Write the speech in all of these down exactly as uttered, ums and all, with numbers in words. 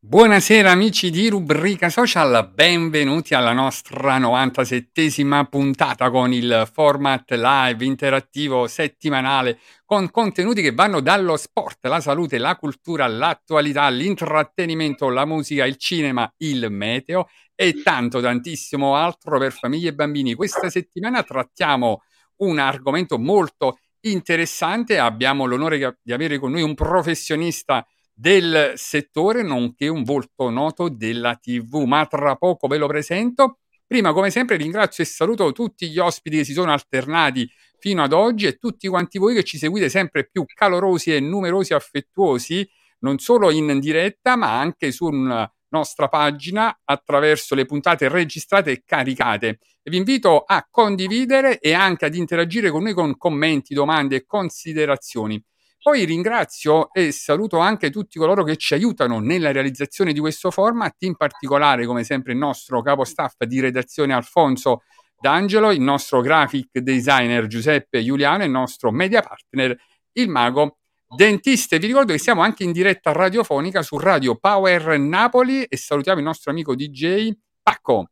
Buonasera amici di Rubrica Social, benvenuti alla nostra novantasettesima puntata con il format live interattivo settimanale con contenuti che vanno dallo sport, la salute, la cultura, l'attualità, l'intrattenimento, la musica, il cinema, il meteo e tanto tantissimo altro per famiglie e bambini. Questa settimana trattiamo un argomento molto interessante, abbiamo l'onore di avere con noi un professionista del settore, nonché un volto noto della tivù, ma tra poco ve lo presento. Prima, come sempre, ringrazio e saluto tutti gli ospiti che si sono alternati fino ad oggi e tutti quanti voi che ci seguite sempre più calorosi e numerosi affettuosi, non solo in diretta, ma anche sulla nostra pagina attraverso le puntate registrate e caricate. E vi invito a condividere e anche ad interagire con noi con commenti, domande e considerazioni. Poi ringrazio e saluto anche tutti coloro che ci aiutano nella realizzazione di questo format, in particolare come sempre il nostro capo staff di redazione Alfonso D'Angelo, il nostro graphic designer Giuseppe Iuliano e il nostro media partner Il Mago Dentista. Vi ricordo che siamo anche in diretta radiofonica su Radio Power Napoli e salutiamo il nostro amico D J Pacco.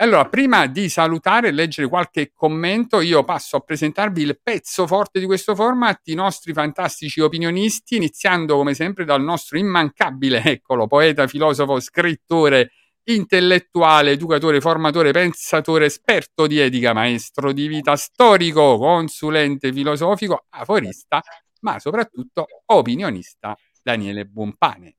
Allora, prima di salutare e leggere qualche commento, io passo a presentarvi il pezzo forte di questo format, i nostri fantastici opinionisti, iniziando come sempre dal nostro immancabile, eccolo, poeta, filosofo, scrittore, intellettuale, educatore, formatore, pensatore, esperto di etica, maestro di vita, storico, consulente filosofico, aforista, ma soprattutto opinionista, Daniele Buonpane.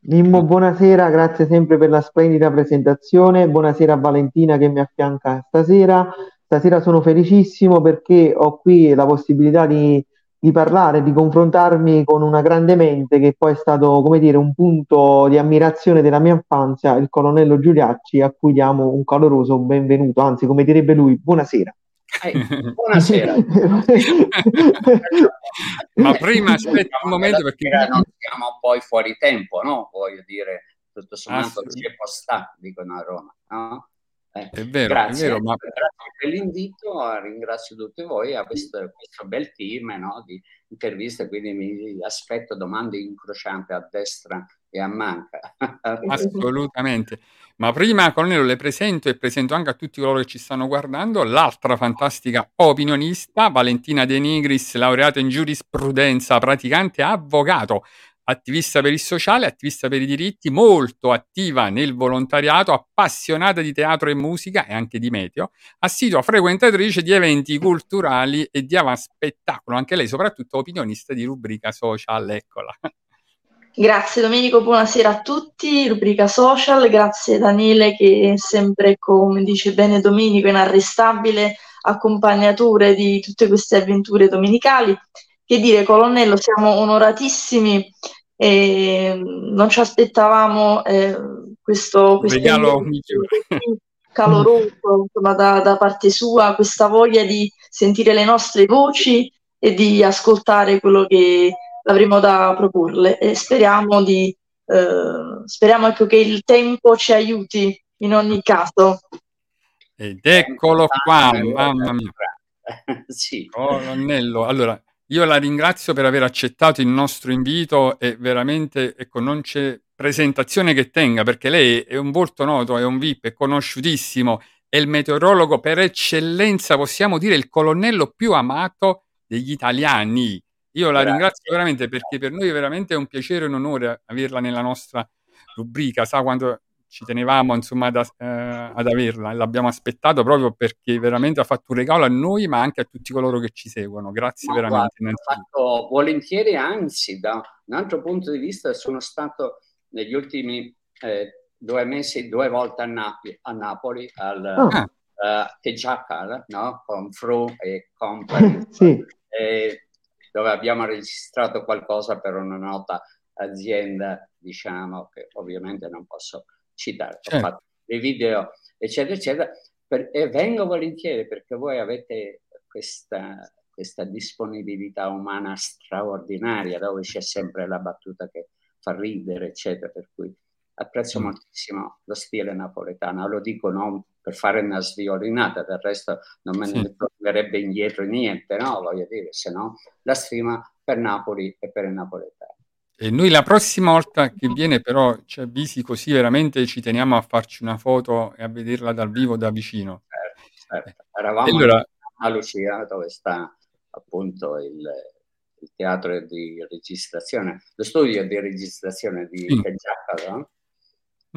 Mimmo, buonasera, grazie sempre per la splendida presentazione, buonasera a Valentina che mi affianca stasera, stasera sono felicissimo perché ho qui la possibilità di, di parlare, di confrontarmi con una grande mente che poi è stato, come dire, un punto di ammirazione della mia infanzia, il colonnello Giuliacci, a cui diamo un caloroso benvenuto, anzi come direbbe lui, buonasera. Eh, buonasera. Ma prima aspetta un momento perché non siamo poi fuori tempo, no? Voglio dire, tutto sommato c'è postà, dicono a Roma, no? Eh, è vero, grazie, è vero, ma... grazie per l'invito, ringrazio tutti voi a questo, questo bel team, no, di interviste, quindi mi aspetto domande incrociate a destra e a manca. Assolutamente. Ma prima, Colonnello, le presento e presento anche a tutti coloro che ci stanno guardando l'altra fantastica opinionista, Valentina De Nigris, laureata in giurisprudenza, praticante avvocato, attivista per il sociale, attivista per i diritti, molto attiva nel volontariato, appassionata di teatro e musica e anche di meteo, assidua frequentatrice di eventi culturali e di avanspettacolo, anche lei soprattutto opinionista di Rubrica Social, eccola. Grazie Domenico, buonasera a tutti, Rubrica Social, grazie Daniele che sempre, come dice bene Domenico, inarrestabile accompagnatore di tutte queste avventure domenicali. Che dire, colonnello, siamo onoratissimi e non ci aspettavamo eh, questo, questo regalo caloroso insomma, da, da parte sua, questa voglia di sentire le nostre voci e di ascoltare quello che avremo da proporle, e speriamo di eh, speriamo ecco che il tempo ci aiuti in ogni caso. Ed eccolo qua, mamma mia. Sì. Colonnello, allora io la ringrazio per aver accettato il nostro invito e veramente, ecco, non c'è presentazione che tenga, perché lei è un volto noto, è un V I P, è conosciutissimo, è il meteorologo per eccellenza, possiamo dire il colonnello più amato degli italiani. Io la Grazie. ringrazio veramente, perché per noi è veramente un piacere e un onore averla nella nostra rubrica, sa quanto ci tenevamo insomma da, eh, ad averla, l'abbiamo aspettato proprio perché veramente ha fatto un regalo a noi ma anche a tutti coloro che ci seguono. Grazie, ma veramente guarda, fatto volentieri, anzi da un altro punto di vista sono stato negli ultimi eh, due mesi due volte a, Nap- a Napoli al ah. uh, Tejakal, no? Con Fru e Company sì. eh, dove abbiamo registrato qualcosa per una nota azienda, diciamo, che ovviamente non posso citare, certo. Ho fatto dei video eccetera eccetera, per, e vengo volentieri perché voi avete questa, questa disponibilità umana straordinaria dove c'è sempre la battuta che fa ridere eccetera, per cui apprezzo mm. moltissimo lo stile napoletano, lo dico non per fare una sviolinata, del resto non me ne sì. tornerebbe indietro niente, no, voglio dire, se no la stima per Napoli e per il napoletano. E noi la prossima volta che viene però ci avvisi, così veramente ci teniamo a farci una foto e a vederla dal vivo, da vicino. Certo, certo. Eravamo allora a Lucia, dove sta appunto il, il teatro di registrazione, lo studio di registrazione di mm. Teggiata, no?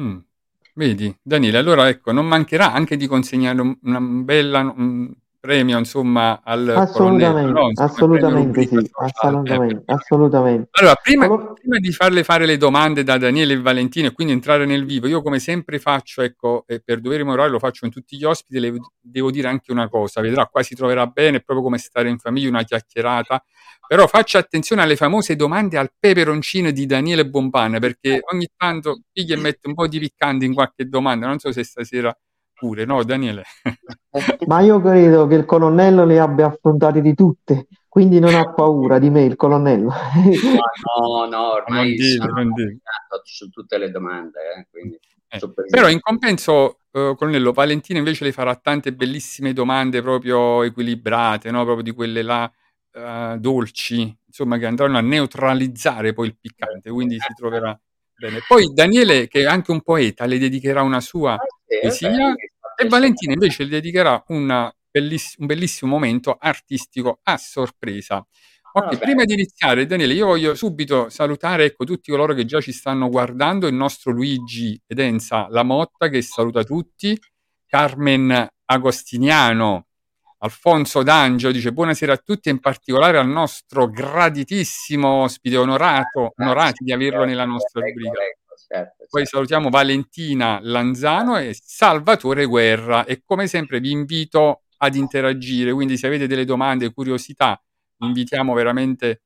Mm. Vedi, Daniele, allora ecco, non mancherà anche di consegnare un, una bella, un premio insomma al assolutamente, colonnello, no? Insomma, assolutamente sì, assolutamente, eh, assolutamente. Allora prima, Solo... prima di farle fare le domande da Daniele e Valentino e quindi entrare nel vivo, io come sempre faccio, ecco, e per dovere morale lo faccio in tutti gli ospiti, le devo dire anche una cosa, vedrà, qua si troverà bene, proprio come stare in famiglia, una chiacchierata, però faccia attenzione alle famose domande al peperoncino di Daniele Buonpane, perché ogni tanto chi gli mette un po' di piccante in qualche domanda, non so se stasera pure, no Daniele? Ma io credo che il colonnello le abbia affrontate di tutte, quindi non ha paura di me il colonnello. No, no, no, ormai non dire, sono non dire. su tutte le domande. Eh, quindi, eh, però in compenso, eh, colonnello, Valentina invece le farà tante bellissime domande proprio equilibrate, no? Proprio di quelle là eh, dolci, insomma, che andranno a neutralizzare poi il piccante, quindi si troverà bene. Poi Daniele, che è anche un poeta, le dedicherà una sua poesia. E Valentina invece le dedicherà una belliss- un bellissimo momento artistico a sorpresa. Ok, ah, prima di iniziare, Daniele, io voglio subito salutare, ecco, tutti coloro che già ci stanno guardando, il nostro Luigi Edenza Lamotta che saluta tutti, Carmen Agostiniano, Alfonso D'Angelo dice buonasera a tutti e in particolare al nostro graditissimo ospite, onorato, onorati di averlo nella nostra rubrica. Certo, certo. Poi salutiamo Valentina Lanzano e Salvatore Guerra, e come sempre vi invito ad interagire, quindi se avete delle domande, curiosità, vi invitiamo veramente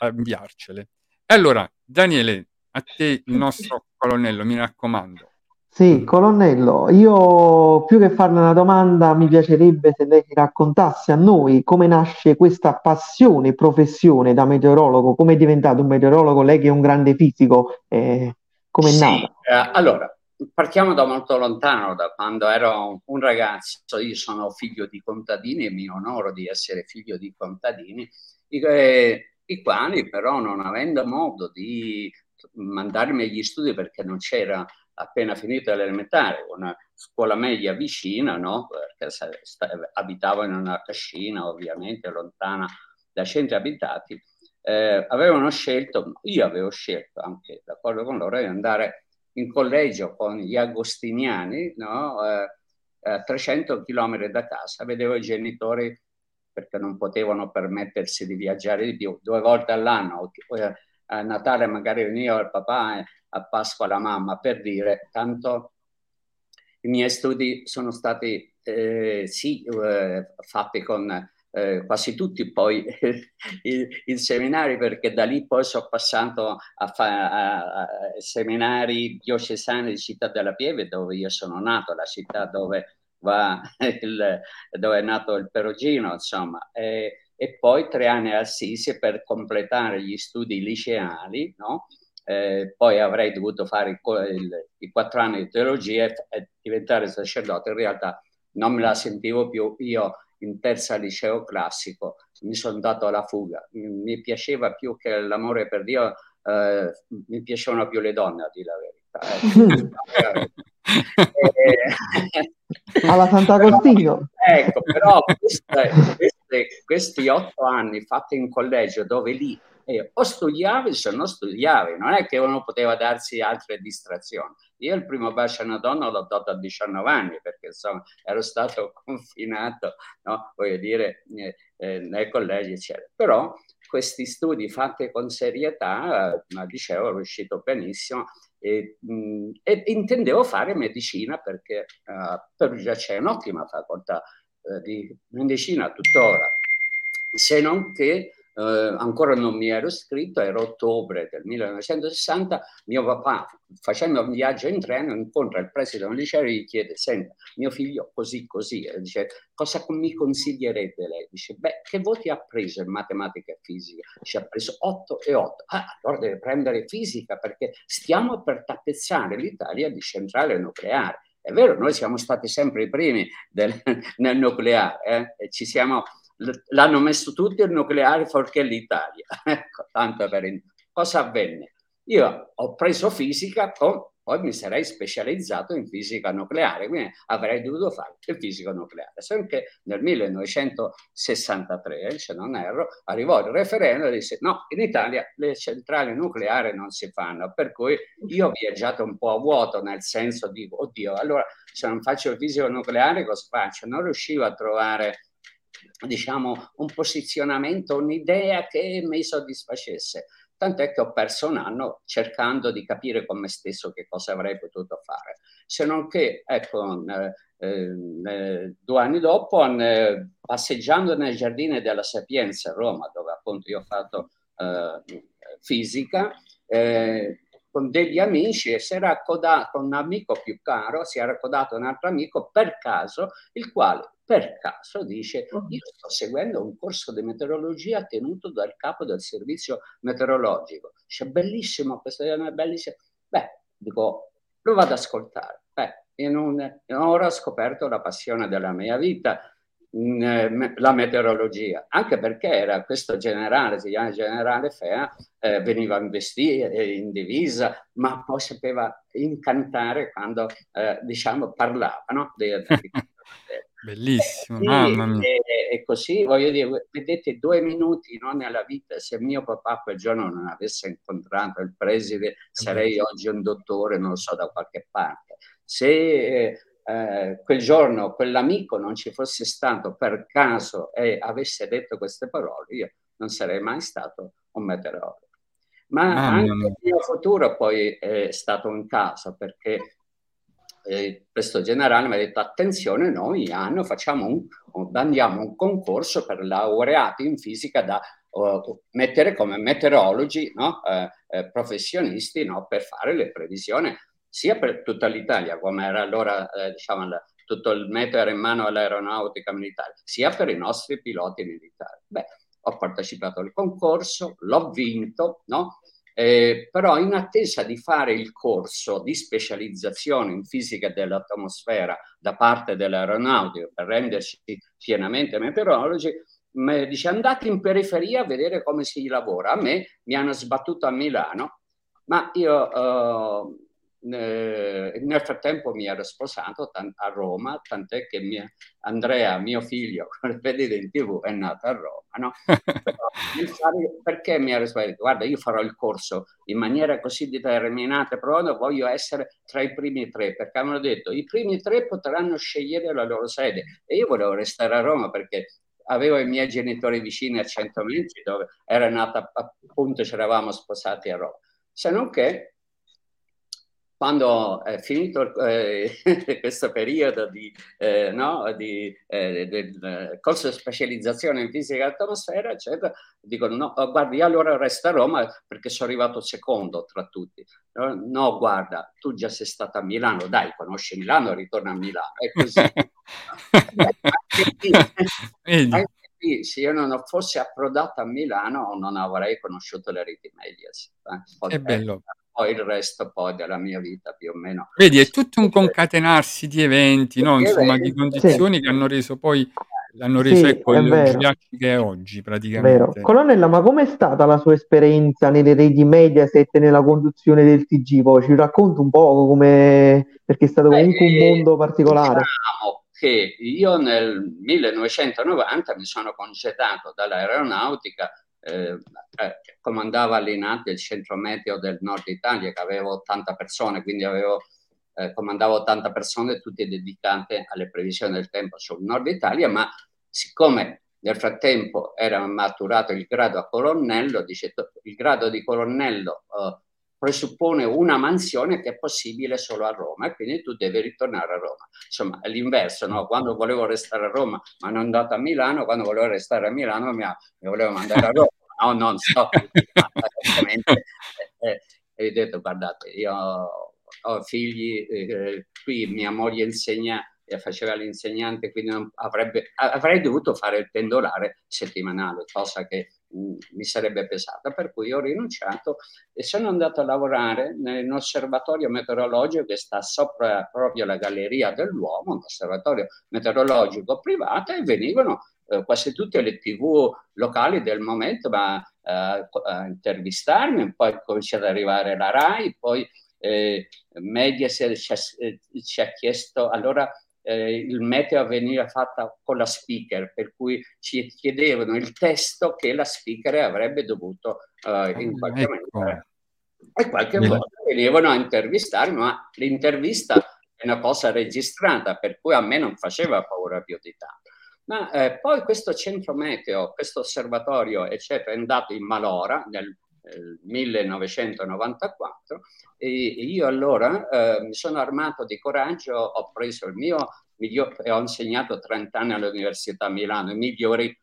a inviarcele. E allora Daniele, a te il nostro colonnello, mi raccomando. Sì, colonnello, io più che farle una domanda mi piacerebbe se lei ci raccontasse a noi come nasce questa passione, professione da meteorologo, come è diventato un meteorologo, lei che è un grande fisico. Eh, Come sì, eh, allora, partiamo da molto lontano, da quando ero un ragazzo. Io sono figlio di contadini e mi onoro di essere figlio di contadini, i, eh, i quali però, non avendo modo di mandarmi agli studi perché non c'era appena finita l'elementare, una scuola media vicina, no? Perché abitavo in una cascina ovviamente lontana da centri abitati. Eh, avevano scelto, io avevo scelto anche d'accordo con loro, di andare in collegio con gli agostiniani, no? eh, a trecento chilometri da casa. Vedevo i genitori perché non potevano permettersi di viaggiare di più, due volte all'anno, eh, a Natale magari veniva il papà, eh, a Pasqua la mamma, per dire, tanto i miei studi sono stati eh, sì eh, fatti con eh, quasi tutti poi i, i seminari, perché da lì poi sono passato a, fa, a, a seminari diocesani di Città della Pieve, dove io sono nato, la città dove, va il, dove è nato il Perugino, insomma, e, e poi tre anni a Assisi per completare gli studi liceali, no? Eh, poi avrei dovuto fare il, il, i quattro anni di teologia e, e diventare sacerdote. In realtà non me la sentivo più. Io in terza liceo classico mi sono dato alla fuga. Mi, mi piaceva più che l'amore per Dio, eh, mi piacevano più le donne, a dire la verità. Eh. Alla Sant'Agostino. Però, ecco, però queste, queste, questi otto anni fatti in collegio, dove lì eh, o studiavi o non studiavi, non è che uno poteva darsi altre distrazioni. Io il primo bacio a una donna l'ho dato a diciannove anni, perché insomma ero stato confinato, no? Voglio dire, eh, eh, nei collegi eccetera. Però questi studi fatti con serietà, eh, al liceo, è riuscito benissimo, e, mh, e intendevo fare medicina, perché a eh, Perugia c'è un'ottima facoltà eh, di medicina tuttora, se non che Uh, ancora non mi ero iscritto. Era ottobre del millenovecentosessanta, mio papà, facendo un viaggio in treno, incontra il preside del liceo e gli chiede: senta, mio figlio così così, e dice: cosa mi consiglierebbe lei? Dice: beh, che voti ha preso in matematica e fisica? Ci ha preso otto e otto. Ah, allora deve prendere fisica, perché stiamo per tappezzare l'Italia di centrale nucleare. È vero, noi siamo stati sempre i primi del, nel nucleare, eh? E ci siamo... l'hanno messo tutti il nucleare fuorché l'Italia. Ecco, tanto per in... cosa avvenne? Io ho preso fisica, poi mi sarei specializzato in fisica nucleare, quindi avrei dovuto fare il fisico nucleare. Sempre nel millenovecentosessantatré, se non erro, arrivò il referendum e disse: no, in Italia le centrali nucleari non si fanno. Per cui io ho viaggiato un po' a vuoto, nel senso di: oddio, allora se non faccio il fisico nucleare cosa faccio? Non riuscivo a trovare, diciamo, un posizionamento, un'idea che mi soddisfacesse, tant'è che ho perso un anno cercando di capire con me stesso che cosa avrei potuto fare, se non che, ecco, eh, eh, due anni dopo, eh, passeggiando nel giardino della Sapienza a Roma, dove appunto io ho fatto eh, fisica, eh, con degli amici, e si era accodato un amico più caro, si era accodato un altro amico per caso, il quale per caso dice: io sto seguendo un corso di meteorologia tenuto dal capo del servizio meteorologico. Dice: bellissimo, questo è bellissimo. Beh, dico, lo vado ad ascoltare. Beh, in un'ora ho scoperto la passione della mia vita, la meteorologia, anche perché era questo generale, si chiama generale Fea, eh, veniva in vestita, in divisa, ma poi sapeva incantare quando, eh, diciamo, parlava, no? De, de, de, bellissimo, eh, mamma mia. E, e così, voglio dire, vedete, due minuti, no, nella vita. Se mio papà quel giorno non avesse incontrato il preside, sarei oggi un dottore, non lo so, da qualche parte. Se eh, Eh, quel giorno quell'amico non ci fosse stato per caso e avesse detto queste parole, io non sarei mai stato un meteorologo. Ma ah, anche il mio futuro poi è stato un caso, perché eh, questo generale mi ha detto: attenzione, noi ogni anno facciamo un, un, andiamo un concorso per laureati in fisica da uh, mettere come meteorologi, no? eh, eh, professionisti, no? Per fare le previsioni, sia per tutta l'Italia, come era allora, eh, diciamo, la, tutto il meteo era in mano all'aeronautica militare, sia per i nostri piloti militari. Beh, ho partecipato al concorso, l'ho vinto, no? Eh, però in attesa di fare il corso di specializzazione in fisica dell'atmosfera da parte dell'aeronautica, per renderci pienamente meteorologi, mi dice: andate in periferia a vedere come si lavora. A me mi hanno sbattuto a Milano, ma io... Eh, Eh, nel frattempo mi ero sposato tan- a Roma, tant'è che mia- Andrea, mio figlio, come vedete in TV, è nato a Roma, no? Perché mi ero sposato? Guarda, io farò il corso in maniera così determinata, però voglio essere tra i primi tre, perché avevano detto i primi tre potranno scegliere la loro sede, e io volevo restare a Roma perché avevo i miei genitori vicini a cento metri, dove era nata, appunto, ci eravamo sposati a Roma. Se non che quando è finito eh, questo periodo di, eh, no, di, eh, del corso di specializzazione in fisica dell'atmosfera, eccetera, dicono no, guardi, allora resta a Roma perché sono arrivato secondo tra tutti. No, no, guarda, tu già sei stata a Milano, dai, conosci Milano, ritorna a Milano. È così. Anche lì, se io non fossi approdato a Milano non avrei conosciuto le reti Mediaset. Eh? È bello. Poi il resto poi della mia vita più o meno. Vedi, è tutto un concatenarsi di eventi, no? Insomma, di condizioni sì. che hanno reso poi l'hanno reso sì, ecco, il Giuliacci che è oggi praticamente. Vero. Colonnella, ma com'è stata la sua esperienza nelle reti Mediaset e nella conduzione del T G? Poi ci racconta un poco come, perché è stato comunque eh, un mondo particolare. Diciamo che io nel millenovecentonovanta mi sono congedato dall'aeronautica. Eh, eh, comandava l'I N A T, il centro meteo del nord Italia, che avevo ottanta persone, quindi avevo eh, comandavo ottanta persone, tutte dedicate alle previsioni del tempo sul nord Italia. Ma siccome nel frattempo era maturato il grado a colonnello, dice, il grado di colonnello eh, presuppone una mansione che è possibile solo a Roma, e quindi tu devi ritornare a Roma. Insomma, è l'inverso, no? Quando volevo restare a Roma mi hanno andato a Milano, quando volevo restare a Milano mi, ha, mi volevo mandare a Roma. No, non so, ovviamente. E eh, eh, ho detto, guardate, io ho figli, eh, qui mia moglie insegna, faceva l'insegnante, quindi non avrebbe, avrei dovuto fare il pendolare settimanale, cosa che mi sarebbe pesata, per cui ho rinunciato e sono andato a lavorare nell'osservatorio meteorologico che sta sopra proprio la Galleria dell'Uomo, un osservatorio meteorologico privato, e venivano eh, quasi tutte le tivù locali del momento ma, eh, a intervistarmi. Poi comincia ad arrivare la RAI, poi eh, Mediaset ci ha, eh, ci ha chiesto allora Eh, il meteo veniva fatta con la speaker, per cui ci chiedevano il testo che la speaker avrebbe dovuto eh, in qualche ecco. maniera, e qualche Beh. volta venivano a intervistarmi, ma l'intervista è una cosa registrata, per cui a me non faceva paura più di tanto. Ma eh, poi questo centro meteo, questo osservatorio eccetera, è andato in malora nel millenovecentonovantaquattro, e io allora eh, mi sono armato di coraggio, ho preso il mio miglior, ho insegnato trenta anni all'Università a Milano, i migliori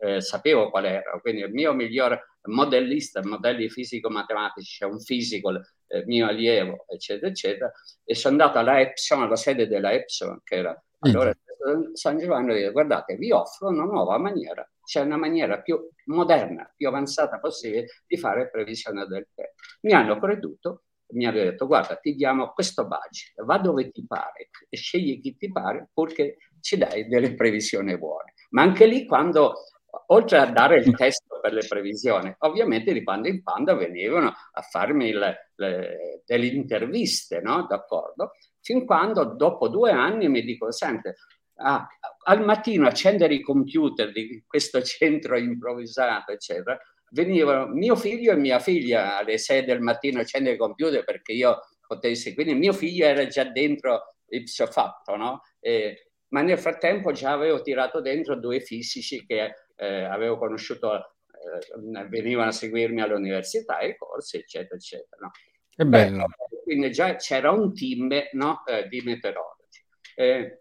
eh, sapevo qual era, quindi il mio miglior modellista, modelli fisico-matematici, cioè un fisico, eh, mio allievo, eccetera, eccetera, e sono andato alla Epson, alla sede della Epson, che era allora San Giovanni, ho detto, guardate, vi offro una nuova maniera, c'è una maniera più moderna, più avanzata possibile di fare previsione del tempo. Mi hanno creduto, mi hanno detto, guarda, ti diamo questo badge, va dove ti pare, scegli chi ti pare, purché ci dai delle previsioni buone. Ma anche lì, quando, oltre a dare il testo per le previsioni, ovviamente di quando in quando venivano a farmi le, le, delle interviste, no? D'accordo? Fin quando, dopo due anni, mi dicono, sente, ah, al mattino accendere i computer di questo centro improvvisato, eccetera, venivano mio figlio e mia figlia alle sei del mattino accendere i computer perché io potessi, quindi mio figlio era già dentro ipso fatto, no? E, ma nel frattempo già avevo tirato dentro due fisici che eh, avevo conosciuto, eh, venivano a seguirmi all'università, ai corsi, eccetera, eccetera, no? Che bello. Beh, quindi già c'era un team, no, eh, di meteorologi. Eh,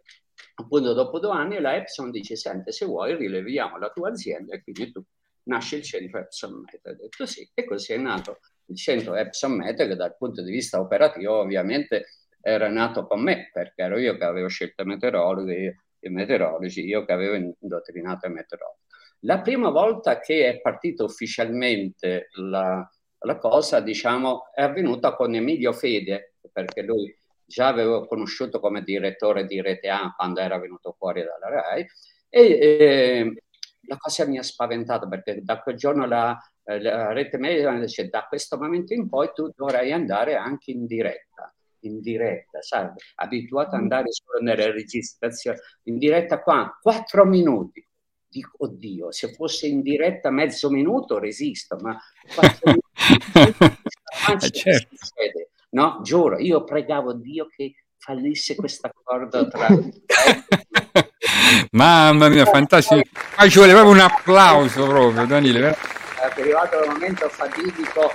Appunto, dopo due anni la Epson dice, senti, se vuoi rileviamo la tua azienda, e quindi tu nasce il centro Epson Meteo. Ho detto sì, e così è nato il centro Epson Meteo, che dal punto di vista operativo ovviamente era nato con me, perché ero io che avevo scelto meteorologi, i meteorologi, io che avevo indottrinato i meteorologi. La prima volta che è partita ufficialmente la, la cosa, diciamo, è avvenuta con Emilio Fede, perché lui già avevo conosciuto come direttore di Rete A quando era venuto fuori dalla RAI, e eh, la cosa mi ha spaventato, perché da quel giorno la, la Rete Media dice, da questo momento in poi tu dovrai andare anche in diretta, in diretta, sai, abituato ad andare solo nelle registrazioni, in diretta qua, quattro minuti. Dico, oddio, se fosse in diretta mezzo minuto resisto, ma quattro minuti, anzi, certo. Succede? No, giuro, io pregavo Dio che fallisse questo accordo tra mamma mia, fantastico. Ah, ci vuole proprio un applauso proprio, Daniele. È arrivato il momento fatidico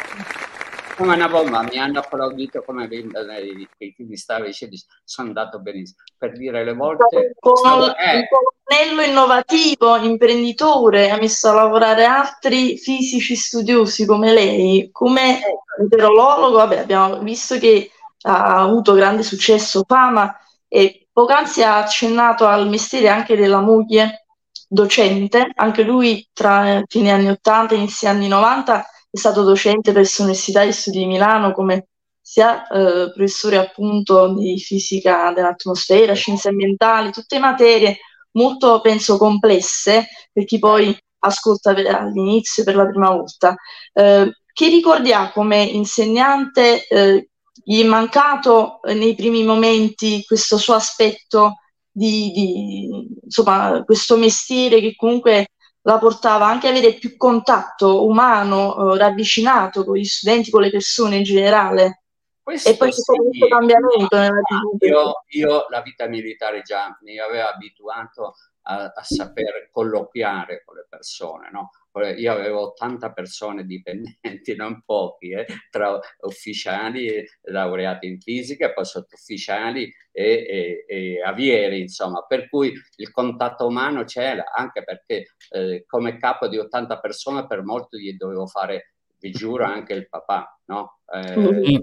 Come una bomba, mi hanno applaudito come vendono mi stava dicendo, sono andato benissimo. Per dire le volte... Stavo, un eh. colonnello innovativo, imprenditore, ha messo a lavorare altri fisici studiosi come lei, come meteorologo, vabbè, abbiamo visto che ha avuto grande successo, fama, e poc'anzi ha accennato al mestiere anche della moglie docente, anche lui tra fine anni ottanta e inizi anni novanta, è stato docente presso l'Università di Studi di Milano come sia eh, professore appunto di fisica dell'atmosfera, scienze ambientali, tutte materie molto, penso, complesse per chi poi ascolta per, all'inizio per la prima volta. Eh, che ricordi ha come insegnante? Eh, gli è mancato eh, nei primi momenti questo suo aspetto di, di insomma, questo mestiere che comunque la portava anche a avere più contatto umano, eh, ravvicinato con gli studenti, con le persone in generale. Questo e poi c'è stato questo cambiamento nella vita. Io, io la vita militare già mi aveva abituato a, a saper colloquiare con le persone, no? Io avevo ottanta persone dipendenti, non pochi, eh, tra ufficiali, laureati in fisica, poi sottufficiali e, e, e avieri, insomma, per cui il contatto umano c'era, anche perché eh, come capo di ottanta persone per molti gli dovevo fare, vi giuro, anche il papà, no? Eh, mm-hmm.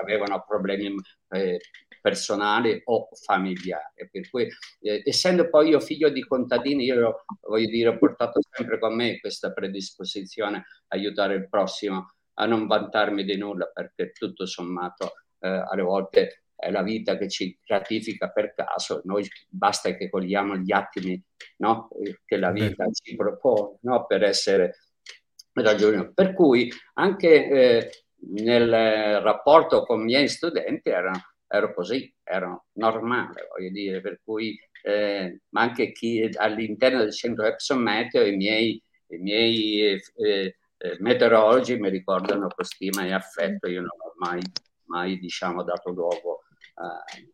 Avevano problemi eh, personali o familiari, per cui eh, essendo poi io figlio di contadini, io voglio dire ho portato sempre con me questa predisposizione a aiutare il prossimo, a non vantarmi di nulla, perché tutto sommato eh, alle volte è la vita che ci gratifica per caso, noi basta che cogliamo gli attimi, no? Che la vita ci propone, no? Per essere ragionevoli, per cui anche eh, nel rapporto con i miei studenti erano ero così, ero normale, voglio dire, per cui eh, ma anche chi all'interno del centro Epson Meteo, i miei, i miei eh, eh, meteorologi mi ricordano con stima e affetto, io non ho mai, mai diciamo, dato luogo eh,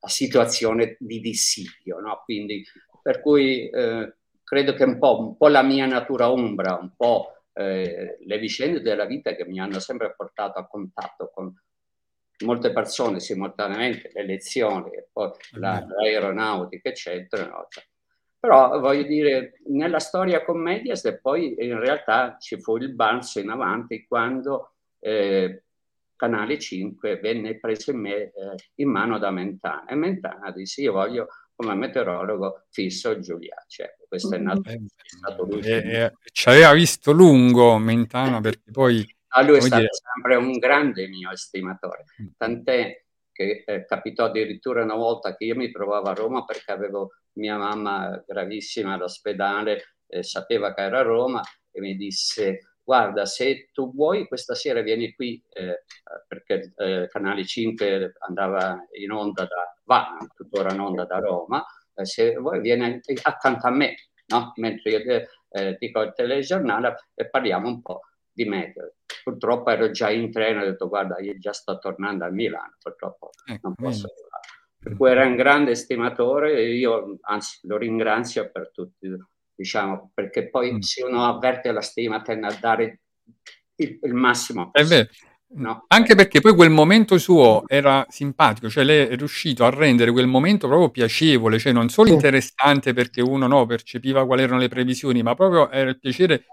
a situazione di dissidio, no? Quindi, per cui eh, credo che un po', un po' la mia natura ombra, un po' eh, le vicende della vita che mi hanno sempre portato a contatto con molte persone simultaneamente, le lezioni e poi la, l'aeronautica eccetera, no? Però voglio dire nella storia con Mediaset poi in realtà ci fu il balzo in avanti quando eh, Canale cinque venne preso in, me, eh, in mano da Mentana e Mentana disse io voglio come meteorologo fisso Giuliacci, ecco, questo è nato, è stato lui. Eh, eh, ci aveva visto lungo Mentana perché poi a lui è stato sempre un grande mio estimatore, tant'è che eh, capitò addirittura una volta che io mi trovavo a Roma perché avevo mia mamma gravissima all'ospedale, eh, sapeva che era a Roma e mi disse guarda se tu vuoi questa sera vieni qui eh, perché eh, Canale cinque andava in onda da, va tuttora in onda da Roma, eh, se vuoi vieni accanto a me, no? Mentre io eh, dico il telegiornale e parliamo un po' di meteo. Purtroppo ero già in treno, ho detto guarda io già sto tornando a Milano, purtroppo ecco, non posso arrivare. Per cui era un grande estimatore e io anzi lo ringrazio per tutti, diciamo, perché poi mm. se uno avverte la stima tende a dare il, il massimo possibile. No. Anche perché poi quel momento suo era simpatico, cioè lei è riuscito a rendere quel momento proprio piacevole, cioè non solo interessante perché uno no, percepiva quali erano le previsioni, ma proprio era il piacere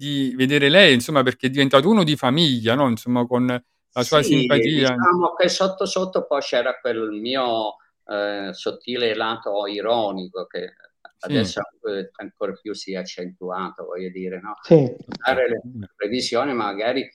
di vedere lei, insomma, perché è diventato uno di famiglia, no? Insomma, con la sua sì, simpatia. Diciamo che sotto sotto poi c'era quel mio eh, sottile lato ironico che adesso sì. eh, ancora più si è accentuato, voglio dire, no? Sì. Dare le previsioni magari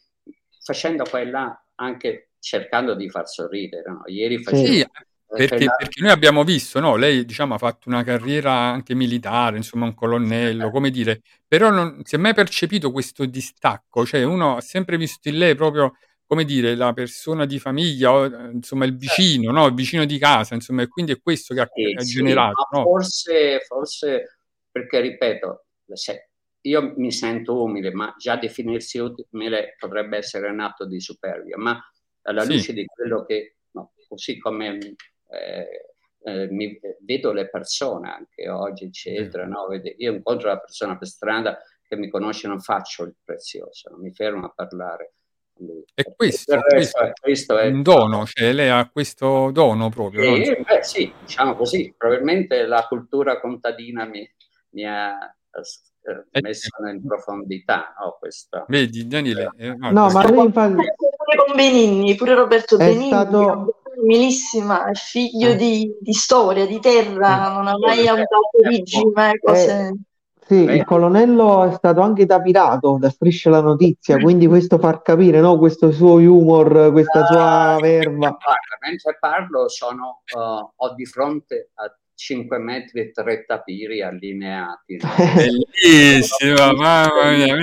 facendo quella anche cercando di far sorridere, no? Ieri facevo... Sì. Perché, perché noi abbiamo visto, no? Lei diciamo ha fatto una carriera anche militare, insomma un colonnello, come dire, però non si è mai percepito questo distacco, cioè uno ha sempre visto in lei proprio, come dire, la persona di famiglia, o, insomma il vicino, no? Il vicino di casa, insomma, e quindi è questo che ha, eh, ha generato. Sì, no? Forse, forse, perché ripeto, io mi sento umile, ma già definirsi umile potrebbe essere un atto di superbia, ma alla luce sì. di quello che, no, così come... Eh, eh, mi, vedo le persone anche oggi eccetera, no? Io incontro la persona per strada che mi conosce, non faccio il prezioso, non mi fermo a parlare E questo, e questo, questo, questo è un dono, cioè lei ha questo dono proprio. E, beh, sì, diciamo così, probabilmente la cultura contadina mi, mi ha eh, messo in profondità, no, questo. Vedi, Daniele, eh, no, no questo. Ma lui infatti... pure con Benigni, pure Roberto è Benigni, stato... milissima, figlio eh. di, di storia, di terra, eh. non ha mai eh. avuto origini, ma eh. cose... Sì, il colonnello è stato anche tapirato da Striscia la Notizia, quindi questo far capire, no, questo suo humor, questa uh, sua verba. Mentre parlo sono, uh, ho di fronte a cinque metri e tre tapiri allineati. No? Bellissima, mamma mia.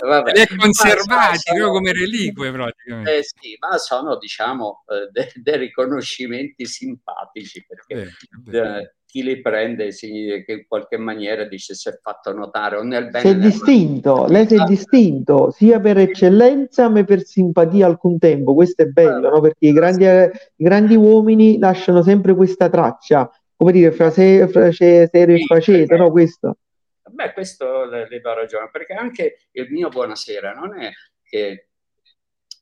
Vabbè. Li è conservati sono, come reliquie praticamente. Eh sì, ma sono diciamo dei de riconoscimenti simpatici perché... Eh, eh. chi li prende si, che in qualche maniera dice si è fatto notare o nel bene si è distinto, lei si è distinto sia per eccellenza ma per simpatia al contempo, questo è bello, no? Perché i grandi, i grandi uomini lasciano sempre questa traccia, come dire, fra se, fra se, serio e faceto, no? Questo beh, questo le, le do ragione, perché anche il mio buonasera non è che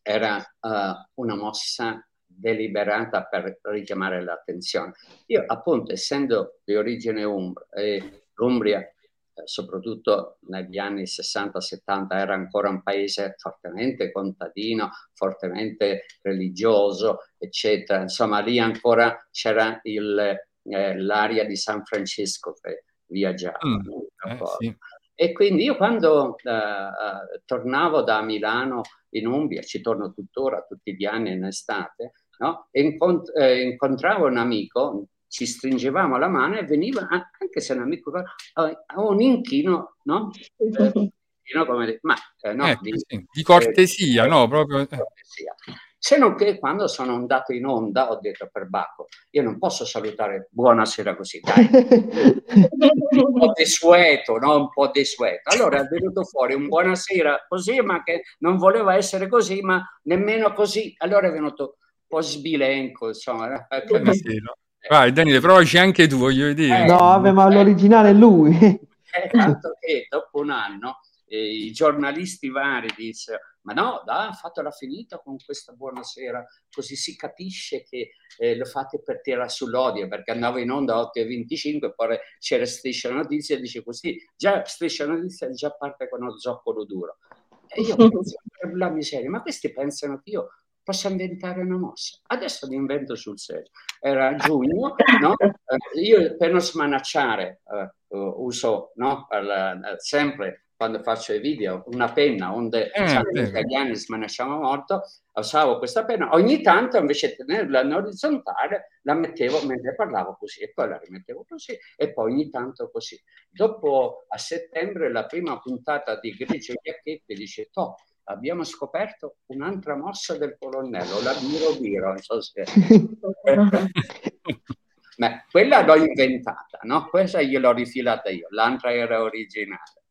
era uh, una mossa deliberata per richiamare l'attenzione. Io appunto, essendo di origine umbra, e l'Umbria eh, soprattutto negli anni sessanta settanta era ancora un paese fortemente contadino, fortemente religioso, eccetera, insomma lì ancora c'era il, eh, l'area di San Francisco che viaggiava mm, eh, sì. E quindi io quando eh, tornavo da Milano in Umbria, ci torno tuttora tutti gli anni in estate, no? Incont- eh, incontravo un amico, ci stringevamo la mano e veniva, anche se un amico, a un inchino, no? Eh, inchino come, ma, eh, no eh, di, sì, di cortesia, eh, no? Proprio... Di cortesia. Se non che quando sono andato in onda ho detto perbacco, io non posso salutare buonasera così, dai, un po' desueto, no? Un po' desueto. Allora è venuto fuori un buonasera così, ma che non voleva essere così, ma nemmeno così. Allora è venuto un po' sbilenco, insomma. Vai Daniele, provaci anche tu, voglio dire. Eh, no, vabbè, ma l'originale è lui. Eh, tanto che dopo un anno eh, i giornalisti vari dissero, ma no, da, fatela finita con questa buonasera, così si capisce che eh, lo fate per tirare sull'odio, perché andavo in onda alle otto e venticinque, poi c'era Striscia la Notizia e dice così, già Striscia la Notizia già parte con lo zoccolo duro. E io penso, la miseria, ma questi pensano che io possa inventare una mossa. Adesso mi invento sul serio. Era giugno, no? Eh, io per non smanacciare eh, uso no? Alla, sempre... quando faccio i video, una penna onde eh, diciamo, gli italiani smanacciamo molto, usavo questa penna, ogni tanto invece di tenerla in orizzontale la mettevo mentre parlavo così e poi la rimettevo così e poi ogni tanto così. Dopo a settembre la prima puntata di Grigio Giacchetti dice toh, abbiamo scoperto un'altra mossa del colonnello, la biro biro, non so se... Beh, quella l'ho inventata, no? Questa gliel'ho rifilata io, l'altra era originale.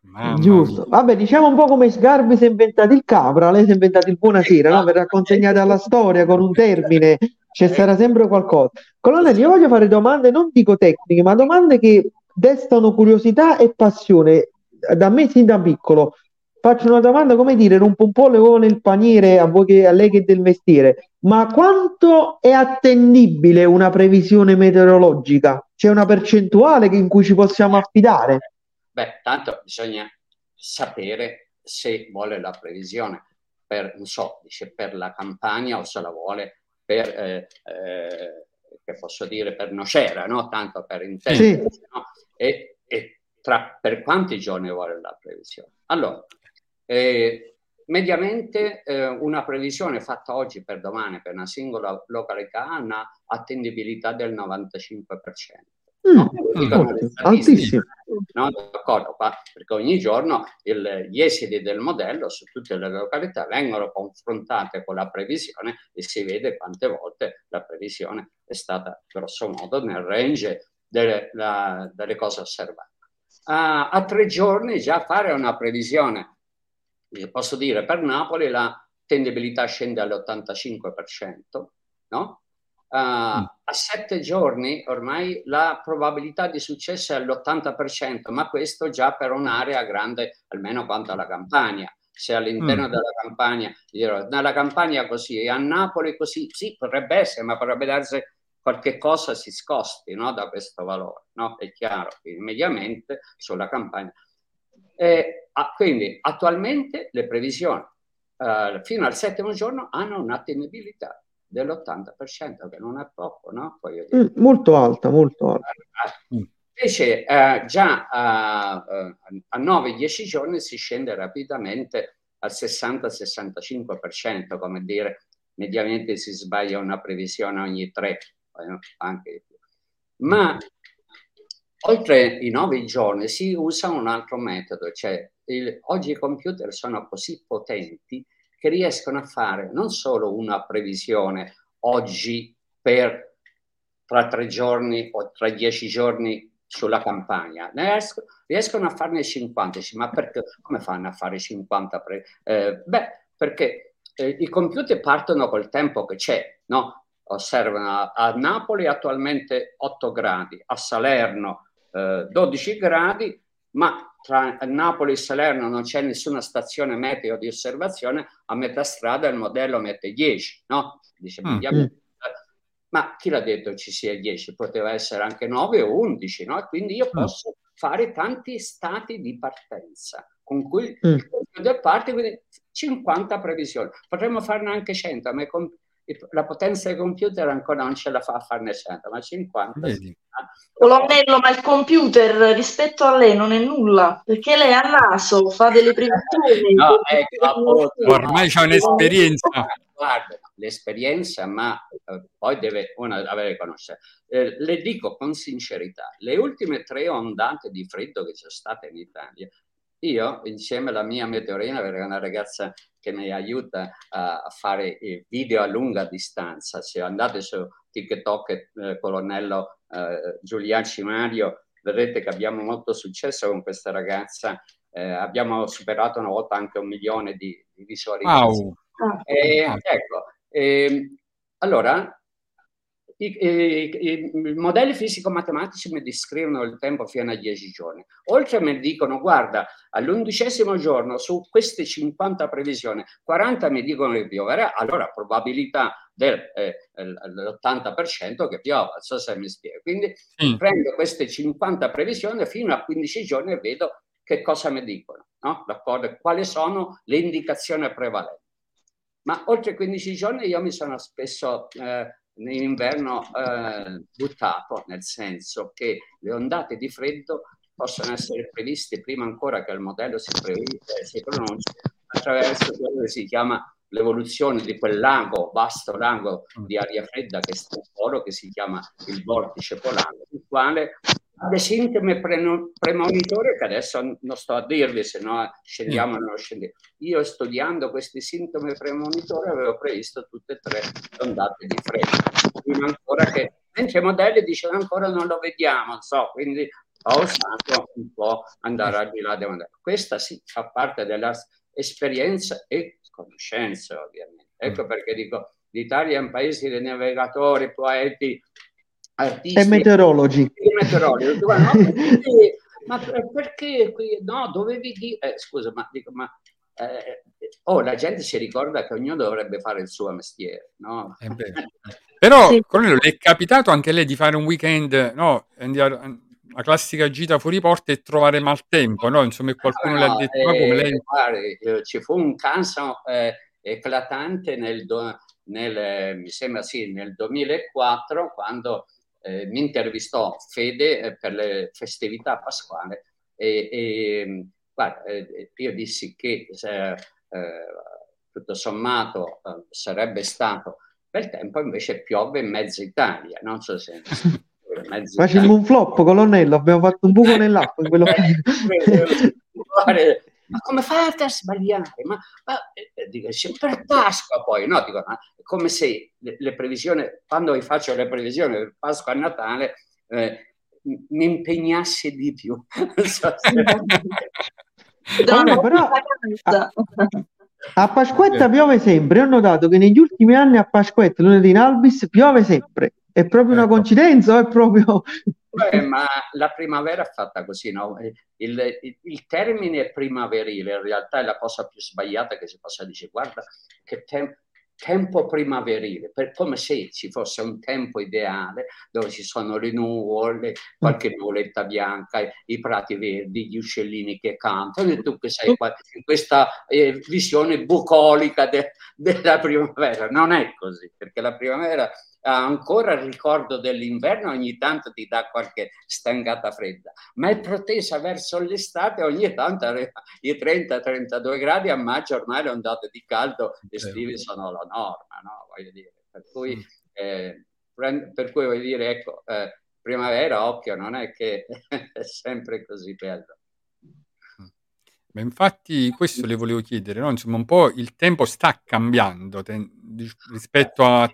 Mamma giusto, mia. Vabbè, diciamo un po' come Sgarbi si è inventato il capra, lei si è inventato il buonasera, no? Verrà consegnata alla storia con un termine, c'è sarà sempre qualcosa. Colonnello, io voglio fare domande, non dico tecniche, ma domande che destano curiosità e passione da me sin da piccolo. Faccio una domanda, come dire, rompo un po' le uova nel paniere a voi che, a lei che è del mestiere, ma quanto è attendibile una previsione meteorologica? C'è una percentuale che, in cui ci possiamo affidare? Beh, tanto bisogna sapere se vuole la previsione per, non so, dice per la Campania o se la vuole per, eh, eh, che posso dire, per Nocera, no? Tanto per intendere, sì. No? E, e tra, per quanti giorni vuole la previsione? Allora, eh, mediamente eh, una previsione fatta oggi per domani per una singola località ha una attendibilità del novantacinque per cento. No, mm, altissimo, no, d'accordo, qua, perché ogni giorno il, gli esiti del modello su tutte le località vengono confrontate con la previsione e si vede quante volte la previsione è stata grosso modo nel range delle, la, delle cose osservate. Uh, a tre giorni già fare una previsione, posso dire per Napoli la tendibilità scende all'ottantacinque per cento, no? Uh, mm. A sette giorni ormai la probabilità di successo è all'ottanta per cento, ma questo già per un'area grande almeno quanto la Campania, se all'interno mm. della Campania, dirò, dalla Campania così e a Napoli così, sì, potrebbe essere, ma potrebbe darsi qualche cosa si scosti, no, da questo valore, no? È chiaro, immediatamente sulla Campania. E, ah, quindi attualmente le previsioni eh, fino al settimo giorno hanno una temibilità dell'ottanta per cento, che non è poco, no? Poi mm, molto alta, molto alta. Mm. Invece eh, già a, a nove dieci giorni si scende rapidamente al sessanta sessantacinque per cento, come dire, mediamente si sbaglia una previsione ogni tre, anche di più. Ma oltre i nove giorni si usa un altro metodo, cioè il, oggi i computer sono così potenti che riescono a fare non solo una previsione oggi per tra tre giorni o tra dieci giorni sulla Campania, riescono a farne cinquanta. Ma perché, come fanno a fare cinquanta? Pre- eh, beh, perché eh, i computer partono col tempo che c'è, no? Osservano a, a Napoli attualmente otto gradi, a Salerno eh, dodici gradi, ma tra Napoli e Salerno non c'è nessuna stazione meteo di osservazione, a metà strada il modello mette dieci, no? Dice, mm. ma chi l'ha detto ci sia dieci? Poteva essere anche nove o undici, no? Quindi io posso fare tanti stati di partenza con cui mm. due parti, quindi cinquanta previsioni. Potremmo farne anche cento, ma com- la potenza del computer ancora non ce la fa a farne cento, ma cinquanta. Vedi. Colonnello, ma il computer rispetto a lei non è nulla, perché lei a naso fa delle previsioni. No, ecco, ormai c'è un'esperienza. Guarda, l'esperienza, ma eh, poi deve una, avere conoscenza. Eh, le dico con sincerità, le ultime tre ondate di freddo che c'è stata in Italia, io insieme alla mia meteorina, perché è una ragazza che mi aiuta a, a fare eh, video a lunga distanza, se andate su TikTok eh, Colonnello eh, Giuliacci Mario, vedrete che abbiamo molto successo con questa ragazza, eh, abbiamo superato una volta anche un milione di, di visualizzazioni. Wow. Eh, ecco, eh, allora i, i, i modelli fisico-matematici mi descrivono il tempo fino a dieci giorni. Oltre mi dicono, guarda, all'undicesimo giorno su queste cinquanta previsioni, quaranta mi dicono che pioverà, allora probabilità dell'ottanta per cento che piova, non so se mi spiego. Quindi mm. prendo queste cinquanta previsioni fino a quindici giorni e vedo che cosa mi dicono, no? D'accordo? Quali sono le indicazioni prevalenti. Ma oltre quindici giorni io mi sono spesso eh, in inverno eh, buttato, nel senso che le ondate di freddo possono essere previste prima ancora che il modello si, prevede, si pronuncia, attraverso quello che si chiama l'evoluzione di quel lago, vasto lago di aria fredda che sta fuori, che si chiama il vortice polare, il quale ha dei sintomi pre- premonitori che adesso non sto a dirvi, se no scendiamo o non scendiamo. Io studiando questi sintomi premonitori avevo previsto tutte e tre ondate di freddo, prima ancora che, mentre i modelli dicevano ancora non lo vediamo, non so, quindi ho usato un po' andare al di là dei modelli. Questa sì, fa parte dell'esperienza e conoscenza ovviamente. Ecco perché dico, l'Italia è un paese di navigatori, poeti, artisti e meteorologi. meteorologi. No, perché, ma perché qui? No, dovevi dire. Eh, scusa, ma dico, ma eh, oh, la gente si ricorda che ognuno dovrebbe fare il suo mestiere, no? Eh Però, sì. Colonnello, le è capitato anche lei di fare un weekend, no? La classica gita fuori porta e trovare maltempo, no? Insomma, qualcuno no, le ha detto. Eh, ma come lei... guarda, ci fu un caso eh, eclatante nel, do... nel, mi sembra sì, nel duemilaquattro, quando Eh, mi intervistò Fede eh, per le festività pasquale e, e guarda, eh, io dissi che eh, eh, tutto sommato eh, sarebbe stato bel tempo, invece piove in mezza Italia, non so se facciamo un flop, colonnello, abbiamo fatto un buco nell'acqua quello... ma come fate a sbagliare? Ma, ma eh, dico, per Pasqua poi, no? Dico, ma come se le, le previsioni, quando vi faccio le previsioni per Pasqua e Natale, eh, mi impegnassi di più. Non so se... Vabbè, però, a, a Pasquetta piove sempre. Ho notato che negli ultimi anni a Pasquetta, lunedì in Albis, piove sempre. È proprio una coincidenza o è proprio... Beh, ma la primavera è fatta così, no? Il, il, il termine primaverile in realtà è la cosa più sbagliata che si possa dire. Guarda che tempo. Tempo primaverile, per, come se ci fosse un tempo ideale dove ci sono le nuvole, qualche nuvoletta bianca, i prati verdi, gli uccellini che cantano, e tu che sei in questa eh, visione bucolica de, della primavera. Non è così, perché la primavera ha ancora il ricordo dell'inverno, ogni tanto ti dà qualche stangata fredda, ma è protesa verso l'estate, ogni tanto i trenta trentadue gradi a maggio, ormai le ondate di caldo estive sono la norma, no? Voglio dire, per cui, eh, per cui voglio dire, ecco, eh, primavera, occhio, non è che è sempre così bello. Ma infatti questo le volevo chiedere, no? Insomma, un po' il tempo sta cambiando ten- rispetto a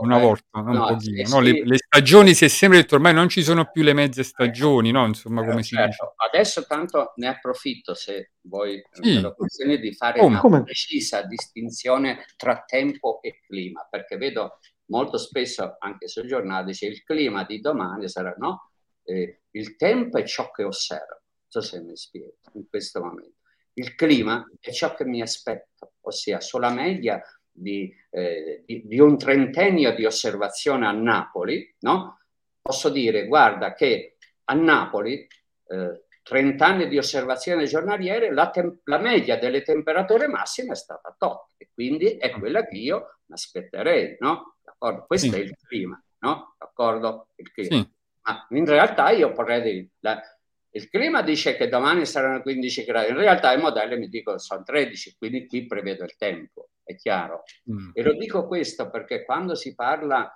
una volta, no? No, un pochino, sì, no? Le, le stagioni si è sempre detto ormai non ci sono più le mezze stagioni, no? Insomma, come certo. Si dice. Adesso tanto ne approfitto, se voi sì. L'occasione di fare come? una come? precisa distinzione tra tempo e clima, perché vedo molto spesso anche sui giornali dice il clima di domani sarà no, eh, il tempo è ciò che osservo, non so se mi spiego in questo momento. Il clima è ciò che mi aspetto, ossia sulla media Di, eh, di, di un trentennio di osservazione a Napoli, no? Posso dire, guarda che a Napoli eh, trent'anni di osservazione giornaliere la, tem- la media delle temperature massime è stata tot, e quindi è quella che io mi aspetterei, no? D'accordo? Questo sì. È il clima, no? D'accordo? Il clima. Sì. Ma in realtà io potrei dire, la, il clima dice che domani saranno quindici gradi, in realtà i modelli mi dicono sono tredici, quindi qui prevedo il tempo. È chiaro? Mm. E lo dico questo perché quando si parla,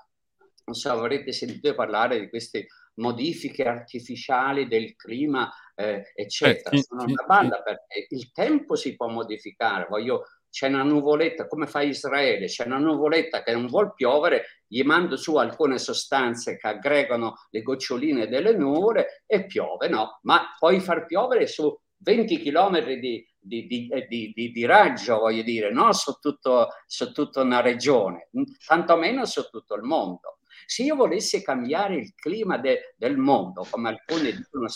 non so, avrete sentito parlare di queste modifiche artificiali del clima, eh, eccetera, eh, sì, sono sì, una banda sì. Perché il tempo si può modificare, voglio, c'è una nuvoletta, come fa Israele, c'è una nuvoletta che non vuol piovere, gli mando su alcune sostanze che aggregano le goccioline delle nuvole e piove, no? Ma puoi far piovere su venti chilometri di Di, di, di, di, di raggio, voglio dire, no? Su tutto, su tutta una regione, tantomeno su tutto il mondo. Se io volessi cambiare il clima de, del mondo, come alcuni dicono,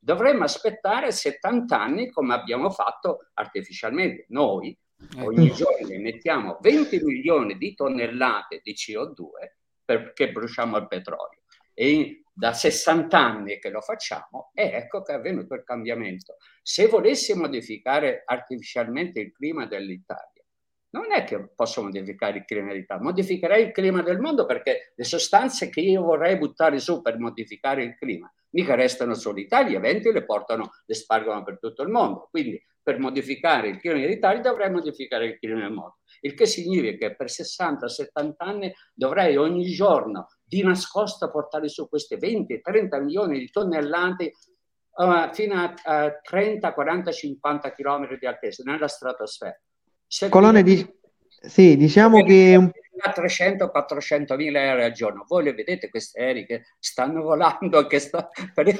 dovremmo aspettare settant'anni come abbiamo fatto artificialmente. Noi ogni giorno emettiamo venti milioni di tonnellate di C O due perché bruciamo il petrolio. E in, da sessant'anni che lo facciamo, e ecco che è avvenuto il cambiamento. Se volessi modificare artificialmente il clima dell'Italia, non è che posso modificare il clima dell'Italia, modificherei il clima del mondo, perché le sostanze che io vorrei buttare su per modificare il clima mica restano sull'Italia, gli eventi le portano, le spargono per tutto il mondo. Quindi per modificare il clima dell'Italia dovrei modificare il clima del mondo. Il che significa che per sessanta settanta anni dovrei ogni giorno di nascosto portare su queste venti trenta milioni di tonnellate uh, fino a uh, trenta quaranta cinquanta chilometri di altezza nella stratosfera. Se Colone qui, di... sì, diciamo che un... trecento quattrocentomila aerei al giorno. Voi le vedete queste aerei che stanno volando, che sta...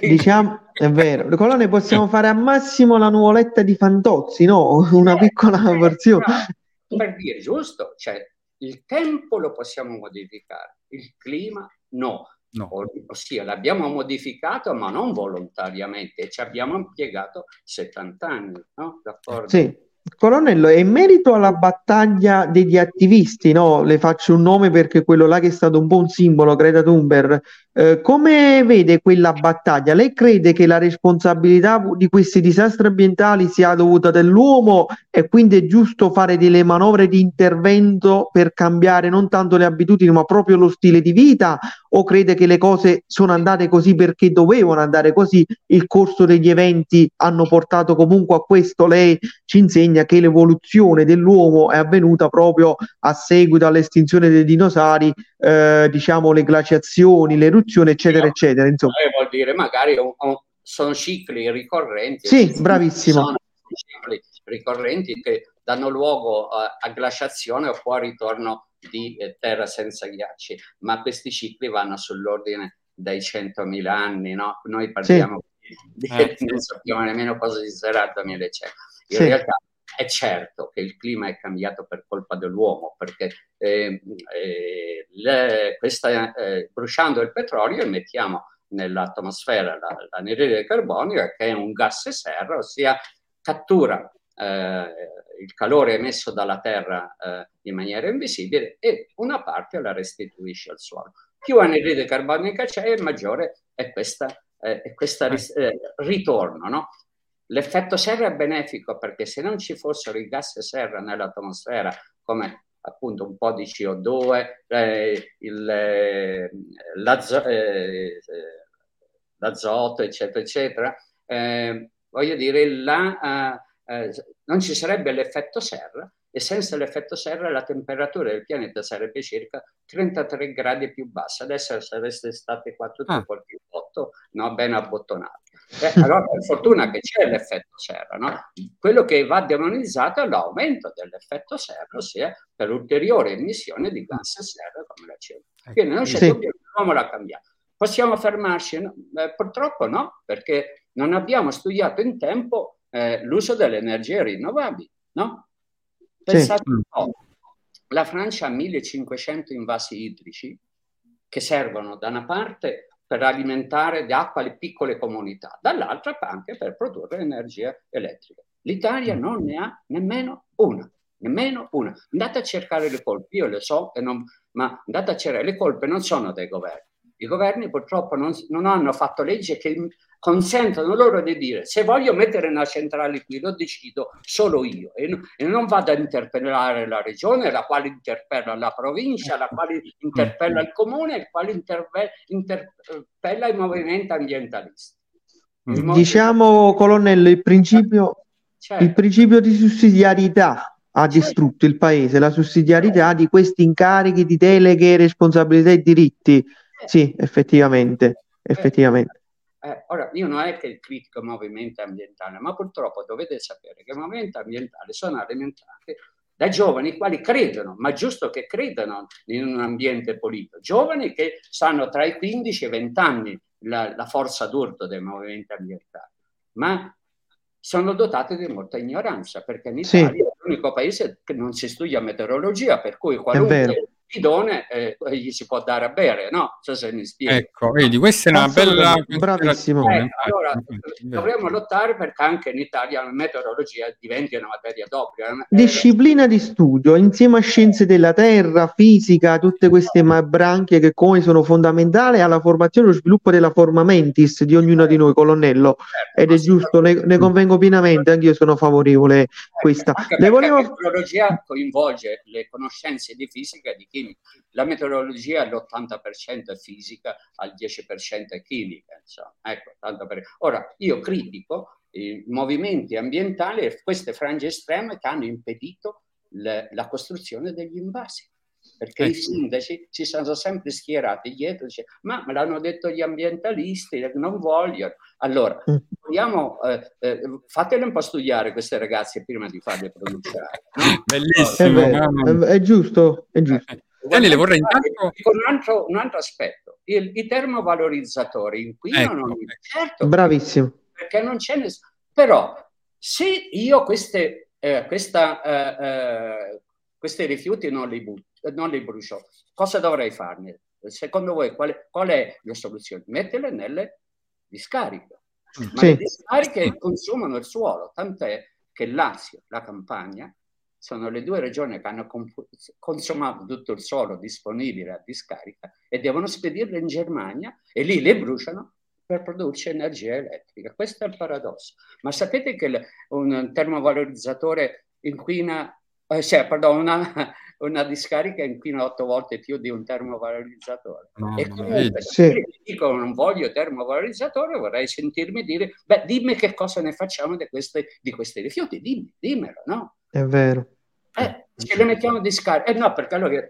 diciamo è vero, Colone, possiamo fare al massimo la nuvoletta di Fantozzi, no? Una eh, piccola eh, porzione. No, per dire, giusto, cioè il tempo lo possiamo modificare, il clima no, no. Ossia l'abbiamo modificato ma non volontariamente, ci abbiamo impiegato settant'anni, no? D'accordo? Sì. Colonnello, e in merito alla battaglia degli attivisti, no? Le faccio un nome perché quello là che è stato un po' un simbolo, Greta Thunberg, eh, come vede quella battaglia? Lei crede che la responsabilità di questi disastri ambientali sia dovuta dell'uomo e quindi è giusto fare delle manovre di intervento per cambiare non tanto le abitudini ma proprio lo stile di vita, o crede che le cose sono andate così perché dovevano andare così, il corso degli eventi hanno portato comunque a questo? Lei ci insegna che l'evoluzione dell'uomo è avvenuta proprio a seguito all'estinzione dei dinosauri, eh, diciamo le glaciazioni, le eruzioni, eccetera, no, eccetera. Insomma, vuol dire magari un, un, sono cicli ricorrenti. Sì, bravissimo. Sono cicli ricorrenti che danno luogo a, a glaciazione o a ritorno di eh, terra senza ghiacci, ma questi cicli vanno sull'ordine dai centomila anni, no? Noi parliamo sì. di, eh, non sappiamo nemmeno cosa ci sarà al duemilacento. In sì. realtà È certo che il clima è cambiato per colpa dell'uomo, perché eh, eh, le, questa, eh, bruciando il petrolio emettiamo nell'atmosfera la, l'anidride carbonica, che è un gas serra, ossia cattura eh, il calore emesso dalla terra eh, in maniera invisibile e una parte la restituisce al suolo. Più anidride carbonica c'è, maggiore è questa, eh, è questa ris- eh, ritorno, no? L'effetto serra è benefico, perché se non ci fossero i gas serra nell'atmosfera, come appunto un po' di C O due, eh, il, eh, l'azo- eh, l'azoto, eccetera, eccetera, eh, voglio dire, la, eh, non ci sarebbe l'effetto serra, e senza l'effetto serra la temperatura del pianeta sarebbe circa trentatré gradi più bassa. Adesso sarebbe state quattro virgola otto, no? Ben abbottonati. Beh, allora per fortuna che c'è l'effetto serra, no? Quello che va demonizzato è l'aumento dell'effetto serra, ossia per ulteriore emissione di gas serra come la C O due. Quindi non c'è dubbio che l'uomo l'ha cambiato. Possiamo fermarci? No? Eh, purtroppo no, perché non abbiamo studiato in tempo eh, l'uso delle energie rinnovabili, no? Pensate un po', la Francia ha millecinquecento invasi idrici che servono da una parte per alimentare di acqua le piccole comunità, dall'altra anche per produrre energia elettrica. L'Italia non ne ha nemmeno una, nemmeno una. Andate a cercare le colpe, io le so, e non, ma andate a cercare, le colpe non sono dei governi. I governi purtroppo non, non hanno fatto leggi che consentono loro di dire: se voglio mettere una centrale qui lo decido solo io, e, no, e non vado a interpellare la regione, la quale interpella la provincia, la quale interpella il comune, il quale interve- interpella i movimenti ambientalisti. Il movimento... Diciamo, colonnello, il principio, certo. il principio di sussidiarietà ha distrutto certo. il paese, la sussidiarietà certo. di questi incarichi di deleghe, responsabilità e diritti. Sì, effettivamente, effettivamente. Eh, eh, ora, io non è che critico il movimento ambientale, ma purtroppo dovete sapere che i movimenti ambientali sono alimentati da giovani quali credono, ma giusto che credano in un ambiente pulito, giovani che sanno tra i quindici e i venti anni la, la forza d'urto dei movimenti ambientali, ma sono dotati di molta ignoranza, perché in Italia sì. è l'unico paese che non si studia meteorologia, per cui qualunque... bidone eh, gli si può dare a bere, no? So se mi spiego. Ecco, vedi, questa è una bella... Bravissimo. Eh, allora, dovremmo lottare perché anche in Italia la meteorologia diventi una materia d'obbligo. Una materia Disciplina d'obbligo. Di studio, insieme a scienze della terra, fisica, tutte queste branche che come sono fondamentali alla formazione e allo sviluppo della forma mentis di ognuno di noi, colonnello. Certo, ed è giusto, ne, ne convengo pienamente, anch'io sono favorevole a questa. Le volevo... La meteorologia coinvolge le conoscenze di fisica e di la meteorologia all'ottanta per cento è fisica, al dieci per cento è chimica, insomma. Ecco, tanto per... Ora, io critico i movimenti ambientali e queste frange estreme che hanno impedito le, la costruzione degli invasi, perché eh. i sindaci si sono sempre schierati dietro, dice, ma me l'hanno detto gli ambientalisti, non vogliono. Allora, vogliamo, eh, eh, fatele un po' studiare queste ragazze prima di farle produrre. Bellissimo. È, vero, è giusto, è giusto. Eh, Daniele, vorrei intanto... Un altro, un altro aspetto, il, i termovalorizzatori inquinano, ecco, certo. Bravissimo. Perché non c'è nessuno. Però, se io queste, eh, questa, eh, eh, questi rifiuti non li butto, non li brucio, cosa dovrei farne? Secondo voi qual, qual è la soluzione? Metterle nelle discariche, ma sì. le discariche consumano il suolo, tant'è che il Lazio, la Campania sono le due regioni che hanno comp- consumato tutto il suolo disponibile a discarica e devono spedirle in Germania e lì le bruciano per produrre energia elettrica. Questo è il paradosso. Ma sapete che l- un termovalorizzatore inquina Eh, cioè, pardon, una, una discarica inquina otto volte più di un termovalorizzatore. No, e comunque, se sì. dico non voglio termovalorizzatore, vorrei sentirmi dire: beh, dimmi che cosa ne facciamo di, queste, di questi rifiuti, dimmi, dimmelo, no? È vero. Eh, se le mettiamo di scarica, eh no, perché allora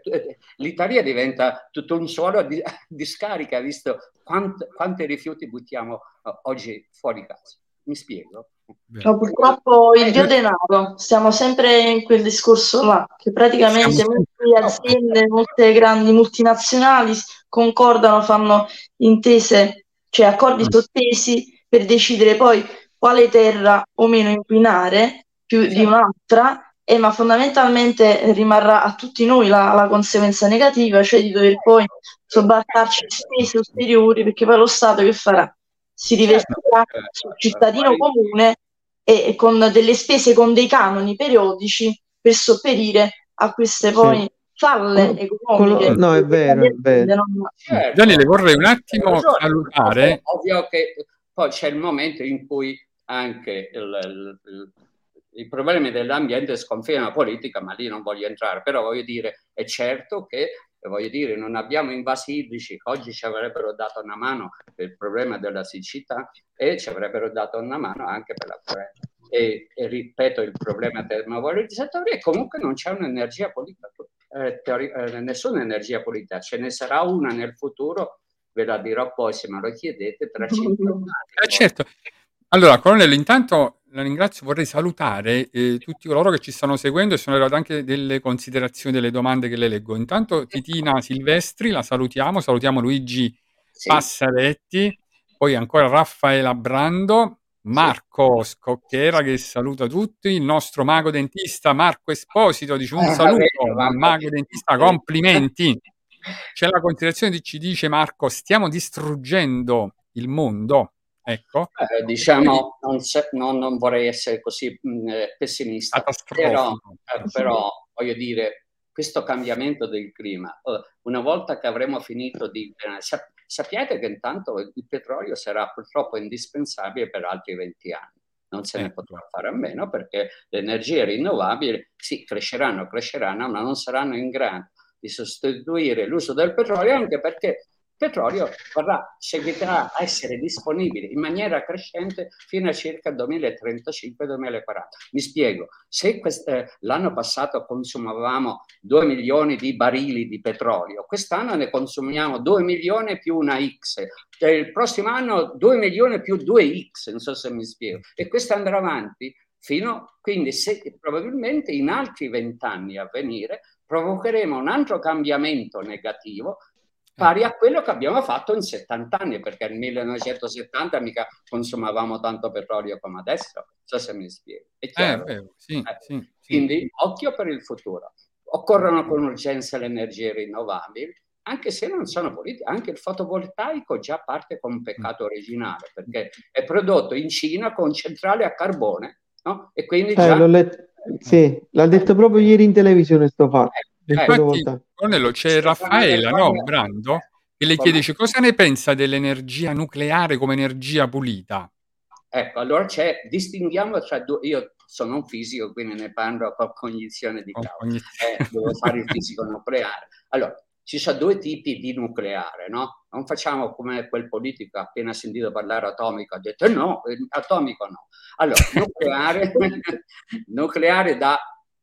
l'Italia diventa tutto un suolo di, di scarica, visto quanti, quanti rifiuti buttiamo oggi fuori casa. Mi spiego? No, purtroppo il dio denaro, siamo sempre in quel discorso là, che praticamente molte aziende, molte grandi multinazionali concordano, fanno intese, cioè accordi sottesi per decidere poi quale terra o meno inquinare, più sì. di un'altra, e ma fondamentalmente rimarrà a tutti noi la, la conseguenza negativa, cioè di dover poi sobbarcarci spese ulteriori, perché poi lo Stato che farà? Si riverserà sul cittadino comune e, e con delle spese, con dei canoni periodici per sopperire a queste poi sì. falle economiche. No, è vero, è vero. Eh, Daniele, vorrei un attimo salutare. Ovvio che poi c'è il momento in cui anche il, il, i problemi dell'ambiente sconfina la politica, ma lì non voglio entrare, però voglio dire, è certo che voglio dire, non abbiamo invasi idrici, oggi ci avrebbero dato una mano per il problema della siccità e ci avrebbero dato una mano anche per la corrente. E, e ripeto, il problema termovalorizzatore è comunque non c'è un'energia politica, eh, teori- eh, nessuna energia politica, ce ne sarà una nel futuro, ve la dirò poi se me lo chiedete, tra cinque anni. Eh, certo. Allora, Colonnello, intanto la ringrazio, vorrei salutare eh, tutti coloro che ci stanno seguendo e sono arrivate anche delle considerazioni, delle domande che le leggo. Intanto Titina Silvestri, la salutiamo, salutiamo Luigi sì. Passaretti, poi ancora Raffaella Brando, Marco sì. Scocchera che saluta tutti, il nostro mago dentista Marco Esposito dice un saluto al mago dentista, complimenti. C'è la considerazione di ci dice Marco, stiamo distruggendo il mondo. Ecco. Eh, diciamo, non, se, non, non vorrei essere così mh, pessimista, però, eh, però voglio dire, questo cambiamento del clima, una volta che avremo finito di... Eh, sappiate che intanto il petrolio sarà purtroppo indispensabile per altri venti anni, non se eh. ne potrà fare a meno perché le energie rinnovabili, sì, cresceranno, cresceranno, ma non saranno in grado di sostituire l'uso del petrolio, anche perché... petrolio vorrà, seguirà a essere disponibile in maniera crescente fino a circa duemilatrentacinque duemilaquaranta. Mi spiego, se quest- l'anno passato consumavamo due milioni di barili di petrolio, quest'anno ne consumiamo due milioni più una X, cioè il prossimo anno due milioni più due X, non so se mi spiego, e questo andrà avanti fino, quindi se, probabilmente in altri vent'anni a venire provocheremo un altro cambiamento negativo pari a quello che abbiamo fatto in settanta anni, perché nel millenovecentosettanta mica consumavamo tanto petrolio come adesso, non so se mi spiego. È chiaro? Eh, beh, sì, eh, sì, quindi sì. Occhio per il futuro. Occorrono con urgenza le energie rinnovabili, anche se non sono politiche, anche il fotovoltaico già parte con un peccato originale, perché è prodotto in Cina con centrale a carbone, no? E quindi eh, già... l'ho let... Sì, l'ha detto proprio ieri in televisione sto fatto. Eh, Infatti, Colonnello, c'è Raffaella no, Brando che le chiede cioè, cosa ne pensa dell'energia nucleare come energia pulita? Ecco, allora c'è, distinguiamo tra due, io sono un fisico quindi ne parlo con cognizione di causa, eh, devo fare il fisico nucleare. Allora, ci sono due tipi di nucleare, no? Non facciamo come quel politico appena sentito parlare atomico, ha detto no, atomico no. Allora, nucleare, nucleare da...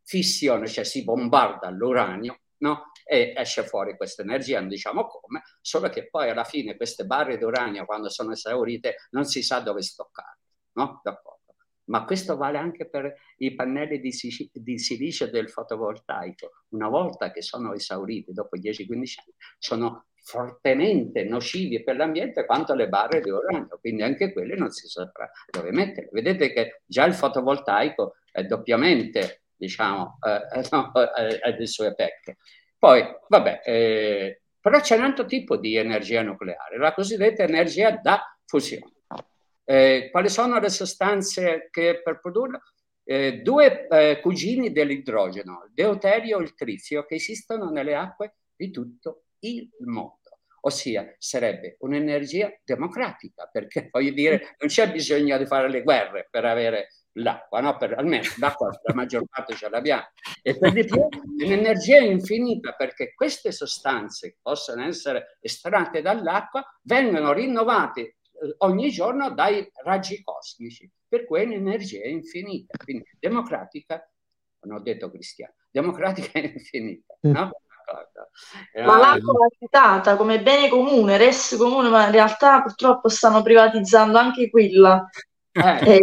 fissione, cioè si bombarda l'uranio, no? E esce fuori questa energia, non diciamo come, solo che poi alla fine queste barre d'uranio quando sono esaurite non si sa dove stoccare, no? D'accordo. Ma questo vale anche per i pannelli di, si- di silicio del fotovoltaico. Una volta che sono esauriti, dopo dieci quindici anni, sono fortemente nocivi per l'ambiente quanto le barre di uranio, quindi anche quelle non si saprà dove mettere. Vedete che già il fotovoltaico è doppiamente diciamo, eh, no, eh, alle sue pecche. Poi, vabbè, eh, però c'è un altro tipo di energia nucleare, la cosiddetta energia da fusione. Eh, quali sono le sostanze che per produrla? Eh, due eh, cugini dell'idrogeno, il deuterio e il trizio, che esistono nelle acque di tutto il mondo. Ossia, sarebbe un'energia democratica, perché voglio dire, non c'è bisogno di fare le guerre per avere l'acqua, no? Per, almeno l'acqua la maggior parte ce l'abbiamo, e per di più un'energia infinita, perché queste sostanze che possono essere estratte dall'acqua vengono rinnovate ogni giorno dai raggi cosmici, per cui è un'energia infinita, quindi democratica, non ho detto cristiana, democratica è infinita, no? Ma l'acqua è citata come bene comune, res comune, ma in realtà purtroppo stanno privatizzando anche quella. Eh, eh,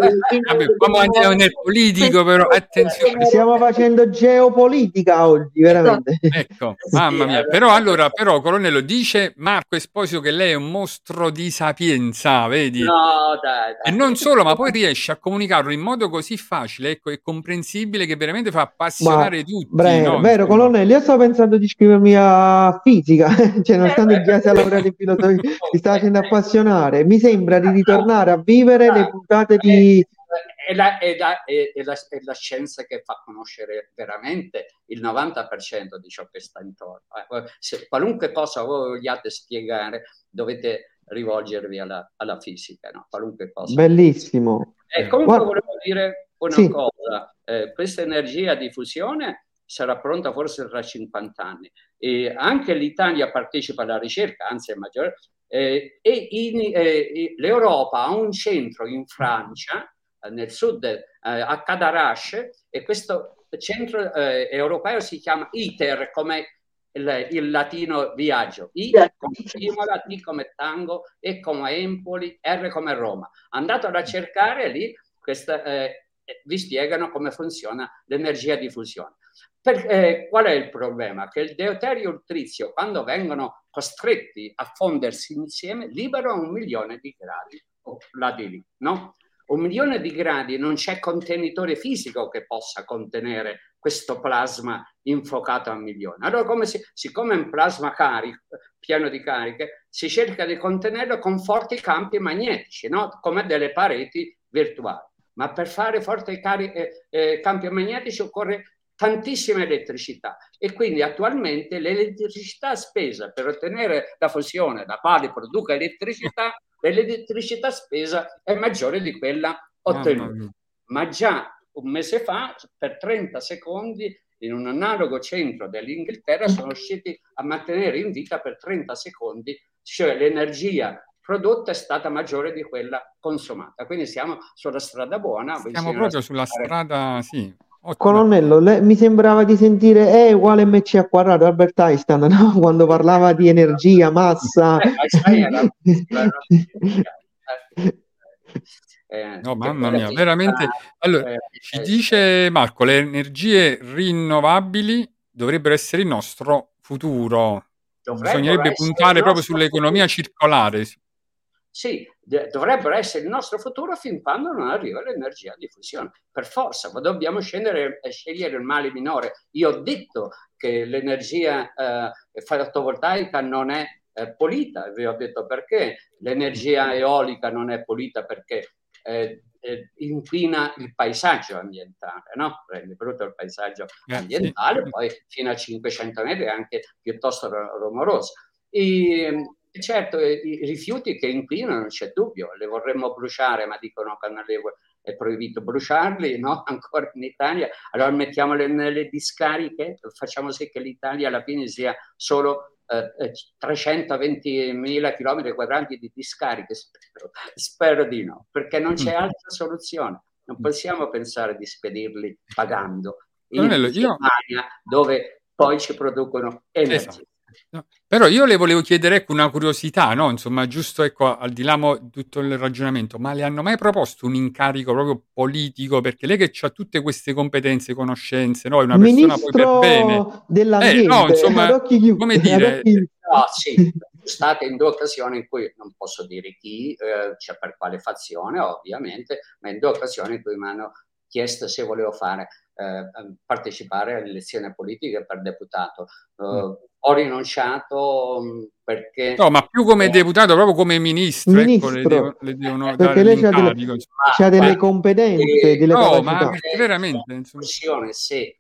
vabbè, dobbiamo andare nel politico, però attenzione, stiamo facendo geopolitica oggi, veramente. Ecco, mamma mia. Però allora, però Colonnello, dice Marco Esposito che lei è un mostro di sapienza, vedi? No, dai, dai. E non solo, ma poi riesce a comunicarlo in modo così facile, ecco, e comprensibile, che veramente fa appassionare ma, tutti. Vero, no? Vero, Colonnello, io sto pensando di iscrivermi a fisica, cioè nonostante eh, già sia laureato in filosofia, mi sta facendo appassionare. Mi sembra di ritornare a vivere le puntate di... È, la, è, la, è, la, è la scienza che fa conoscere veramente il novanta per cento di ciò che sta intorno. Se qualunque cosa voi vogliate spiegare, dovete rivolgervi alla, alla fisica, no? Qualunque cosa. Bellissimo. E comunque Guarda... volevo dire una sì. cosa, eh, questa energia di fusione sarà pronta forse tra cinquanta anni, e anche l'Italia partecipa alla ricerca, anzi è maggiore. Eh, e in, eh, l'Europa ha un centro in Francia, eh, nel sud, eh, a Cadarache, e questo centro eh, europeo si chiama ITER, come il, il latino viaggio, I come Imola, T come Tango, E come Empoli, R come Roma. Andatelo a cercare lì, questa, eh, vi spiegano come funziona l'energia di fusione. Per, eh, qual è il problema? Che il deuterio e il trizio, quando vengono costretti a fondersi insieme, liberano un milione di gradi, oh, là di lì, no? Un milione di gradi, non c'è contenitore fisico che possa contenere questo plasma infuocato a milione. Allora, come si, siccome è un plasma carico, pieno di cariche, si cerca di contenerlo con forti campi magnetici, no? Come delle pareti virtuali. Ma per fare forti cari- eh, eh, campi magnetici occorre tantissima elettricità, e quindi attualmente l'elettricità spesa per ottenere la fusione da quale produca elettricità, l'elettricità spesa è maggiore di quella ottenuta. Ma già un mese fa, per trenta secondi, in un analogo centro dell'Inghilterra sono riusciti a mantenere in vita per trenta secondi, cioè l'energia prodotta è stata maggiore di quella consumata. Quindi siamo sulla strada buona. Siamo proprio sulla strada, sì. Ottima. Colonnello, le, mi sembrava di sentire E eh, uguale mc al quadrato, Albert Einstein, no? Quando parlava di energia, massa. No, mamma mia, veramente. Allora, ci dice Marco, le energie rinnovabili dovrebbero essere il nostro futuro. Dovrebbero Bisognerebbe puntare proprio sull'economia futuro. circolare. Sì, dovrebbero essere il nostro futuro fin quando non arriva l'energia di fusione. Per forza, dobbiamo scendere, scegliere il male minore. Io ho detto che l'energia eh, fotovoltaica non è eh, pulita, vi ho detto perché. L'energia eolica non è pulita perché eh, eh, inquina il paesaggio ambientale, no? Rende brutto il paesaggio ambientale, poi fino a cinquecento metri è anche piuttosto rumoroso. E, certo, i rifiuti che inquinano, non c'è dubbio, le vorremmo bruciare, ma dicono che non è proibito bruciarli, no? Ancora in Italia. Allora mettiamole nelle discariche, facciamo sì che l'Italia alla fine sia solo eh, trecentoventimila chilometri quadrati di discariche. Spero, spero di no, perché non c'è altra soluzione. Non possiamo pensare di spedirli pagando in Germania, dove poi ci producono energia. Esatto. No. Però io le volevo chiedere, ecco, una curiosità, no? Insomma, giusto, ecco, al di là di tutto il ragionamento, ma le hanno mai proposto un incarico proprio politico? Perché lei, che ha tutte queste competenze, conoscenze, no? È una persona poi per bene dell'ambiente, eh, no, insomma, come dire, no, sì, state in due occasioni in cui, non posso dire chi, eh, cioè per quale fazione ovviamente, ma in due occasioni in cui mi hanno chiesto se volevo fare eh, partecipare alle elezioni politiche per deputato. Eh, mm. Ho rinunciato perché... No, ma più come eh, deputato, proprio come ministro. ministro. Ecco, le devo, le devono perché dare lei c'ha delle, c'ha delle competenze, eh, delle no, capacità. No, ma veramente... Insomma. Se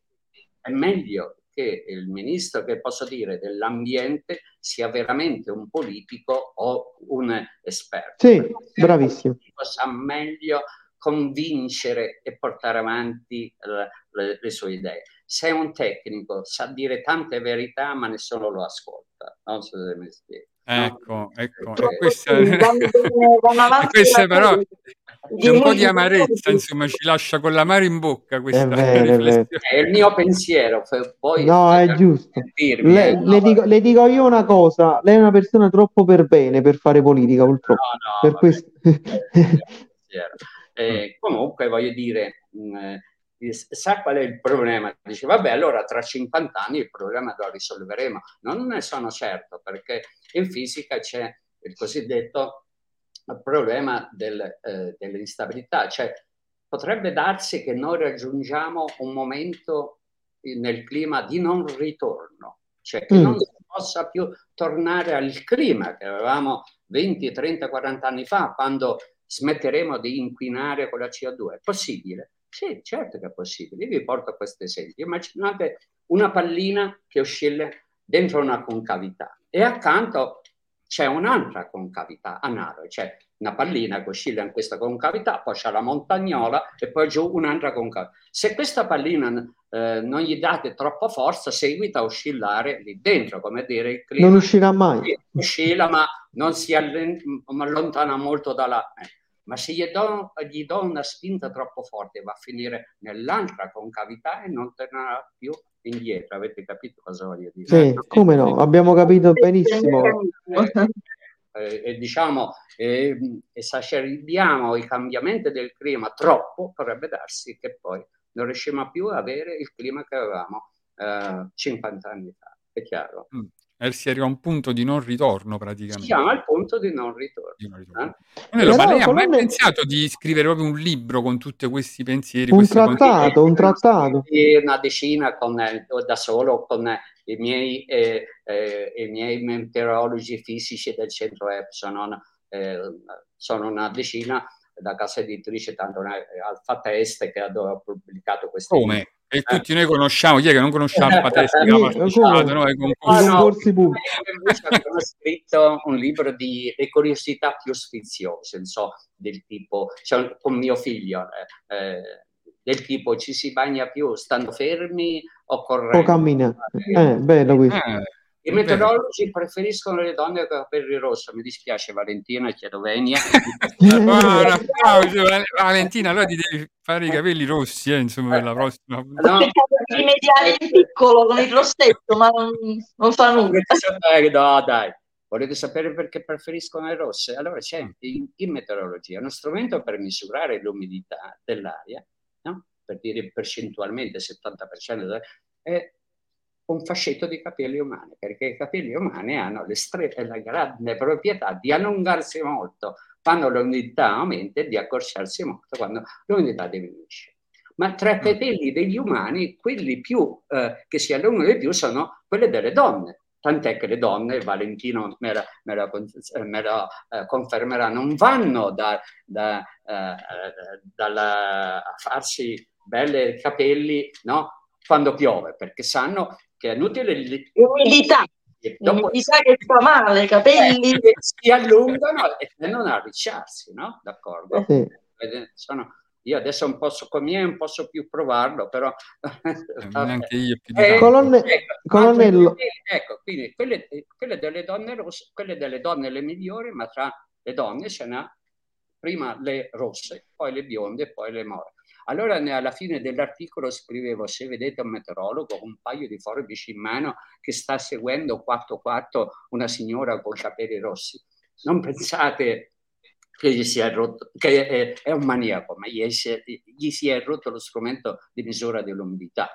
è meglio che il ministro, che posso dire, dell'ambiente sia veramente un politico o un esperto. Sì, bravissimo. Sa meglio convincere e portare avanti le, le, le sue idee. Se un tecnico sa dire tante verità, ma nessuno lo ascolta. Non so se mi spiego. Ecco, ecco. E questa, sì, e questa però è un po' di amarezza, insomma, ci lascia con l'amaro in bocca questa è vero, riflessione. È, è il mio pensiero. Poi no, è giusto. Dirmi, le, eh, no, le, dico, le dico io una cosa, lei è una persona troppo per bene per fare politica, purtroppo. No, no, per questo... Eh, comunque voglio dire, mh, sa qual è il problema? Dice, vabbè, allora tra cinquanta anni il problema lo risolveremo. Non ne sono certo, perché in fisica c'è il cosiddetto problema del, eh, dell'instabilità, cioè potrebbe darsi che noi raggiungiamo un momento nel clima di non ritorno, cioè che mm. non si possa più tornare al clima che avevamo venti, trenta, quaranta anni fa, quando smetteremo di inquinare con la C O due. È possibile? Sì, certo che è possibile. Io vi porto questo esempio. Immaginate una pallina che oscilla dentro una concavità e accanto c'è un'altra concavità, analoga, cioè una pallina che oscilla in questa concavità, poi c'è la montagnola e poi giù un'altra concavità. Se questa pallina eh, non gli date troppa forza, seguita a oscillare lì dentro, come dire, il clima non uscirà mai. Oscilla, ma non si allen- ma allontana molto dalla... Eh. Ma se gli do, gli do una spinta troppo forte, va a finire nell'altra concavità e non tornerà più indietro. Avete capito cosa voglio dire? Sì, come no, abbiamo capito benissimo. Eh, eh, diciamo eh, esageriamo i cambiamenti del clima troppo, potrebbe darsi che poi non riusciamo più ad avere il clima che avevamo eh, cinquanta anni fa, è chiaro. Mm. E si arriva a un punto di non ritorno praticamente. Si chiama al punto di non ritorno. Di non ritorno. Eh? Lo Valle, ha mai me... pensato di scrivere proprio un libro con tutti questi pensieri? Un trattato, un trattato. Una decina con, da solo con i miei, eh, eh, i miei meteorologi fisici del Centro Epson. Eh, sono una decina da casa editrice, tanto Alfa Test che ha pubblicato questo Come? Libro. E tutti noi conosciamo, chi è che non conosciamo eh, Pateschi, eh, partecipato, no? Ai concorsi, no, concorsi pubblici. Abbiamo scritto un libro di curiosità più sfiziose, non so, del tipo, cioè, con mio figlio, eh, del tipo ci si bagna più stando fermi o correndo. O cammina, eh, bello questo. Eh, I meteorologi preferiscono le donne con i capelli rossi, mi dispiace Valentina, chiedo venia. Buona, Valentina, allora ti devi fare i capelli rossi, eh, insomma, per la prossima. No, i capelli mediali in piccolo con il rossetto, ma non, non fa nulla. No, dai, volete sapere perché preferiscono le rosse? Allora c'è in, in meteorologia uno strumento per misurare l'umidità dell'aria, no? Per dire percentualmente settanta per cento, è un fascetto di capelli umani, perché i capelli umani hanno le stre- la grande proprietà di allungarsi molto quando l'umidità aumenta e di accorciarsi molto quando l'umidità diminuisce. Ma tra i capelli degli umani, quelli più eh, che si allungano di più sono quelli delle donne. Tant'è che le donne, Valentino me la, me la, me la eh, confermerà, non vanno da, da, eh, dalla, a farsi belle capelli, no? Quando piove, perché sanno che è inutile l'umidità, dopo l'umidità che fa male, i capelli eh, si allungano e tendono a arricciarsi, no? D'accordo? Sì. Sono, io adesso un po' so com'è, non posso più provarlo, però neanche io più di eh, Colonne... ecco, Colonnello. Ecco, quindi quelle, quelle delle donne rosse, quelle delle donne le migliori, ma tra le donne ce n'ha prima le rosse, poi le bionde, poi le more. Allora alla fine dell'articolo scrivevo: se vedete un meteorologo con un paio di forbici in mano che sta seguendo quattro quattro una signora con i capelli rossi, non pensate che gli sia rotto, che è, è un maniaco, ma gli, è, gli si è rotto lo strumento di misura dell'umidità.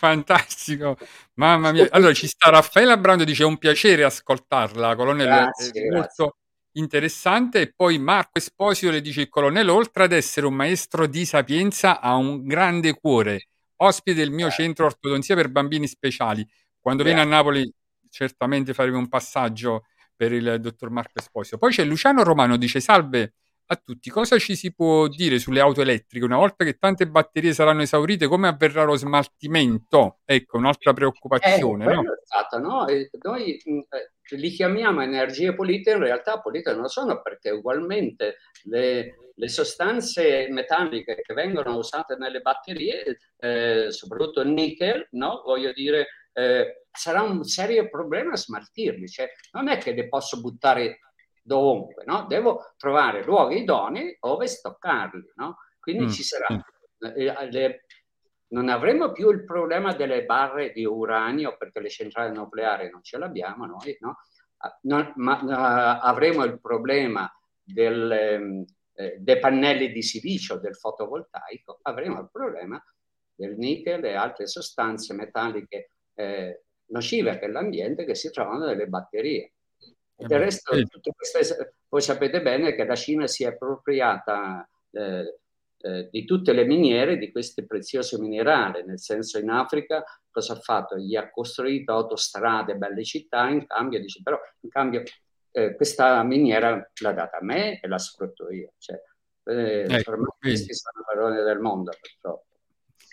Fantastico, mamma mia. Allora ci sta Raffaella Brando, dice: è un piacere ascoltarla, Colonnello, molto interessante. E poi Marco Esposito le dice: il colonnello, oltre ad essere un maestro di sapienza, ha un grande cuore, ospite del mio centro ortodonzia per bambini speciali. Quando viene a Napoli certamente faremo un passaggio per il dottor Marco Esposito. Poi c'è Luciano Romano, dice: salve a tutti, cosa ci si può dire sulle auto elettriche? Una volta che tante batterie saranno esaurite, come avverrà lo smaltimento? Ecco, un'altra preoccupazione. Eh, no? È stato, no? E noi eh, li chiamiamo energie pulite, in realtà pulite non sono, perché ugualmente le, le sostanze metalliche che vengono usate nelle batterie, eh, soprattutto il nickel, no? Voglio dire, eh, sarà un serio problema smaltirli, cioè non è che le posso buttare dovunque, no? Devo trovare luoghi idonei dove stoccarli, no? Quindi mm. ci sarà le, le, non avremo più il problema delle barre di uranio, perché le centrali nucleari non ce l'abbiamo noi, no? Non, ma, uh, avremo il problema del, eh, dei pannelli di silicio del fotovoltaico, avremo il problema del nichel e altre sostanze metalliche eh, nocive per l'ambiente che si trovano nelle batterie. E del resto, tutto questo, voi sapete bene che la Cina si è appropriata eh, eh, di tutte le miniere di questi preziosi minerali, nel senso, in Africa cosa ha fatto? Gli ha costruito autostrade, belle città, in cambio dice però in cambio eh, questa miniera l'ha data a me e la sfrutto io. Cioè, eh, eh, questi sono padroni del mondo, purtroppo.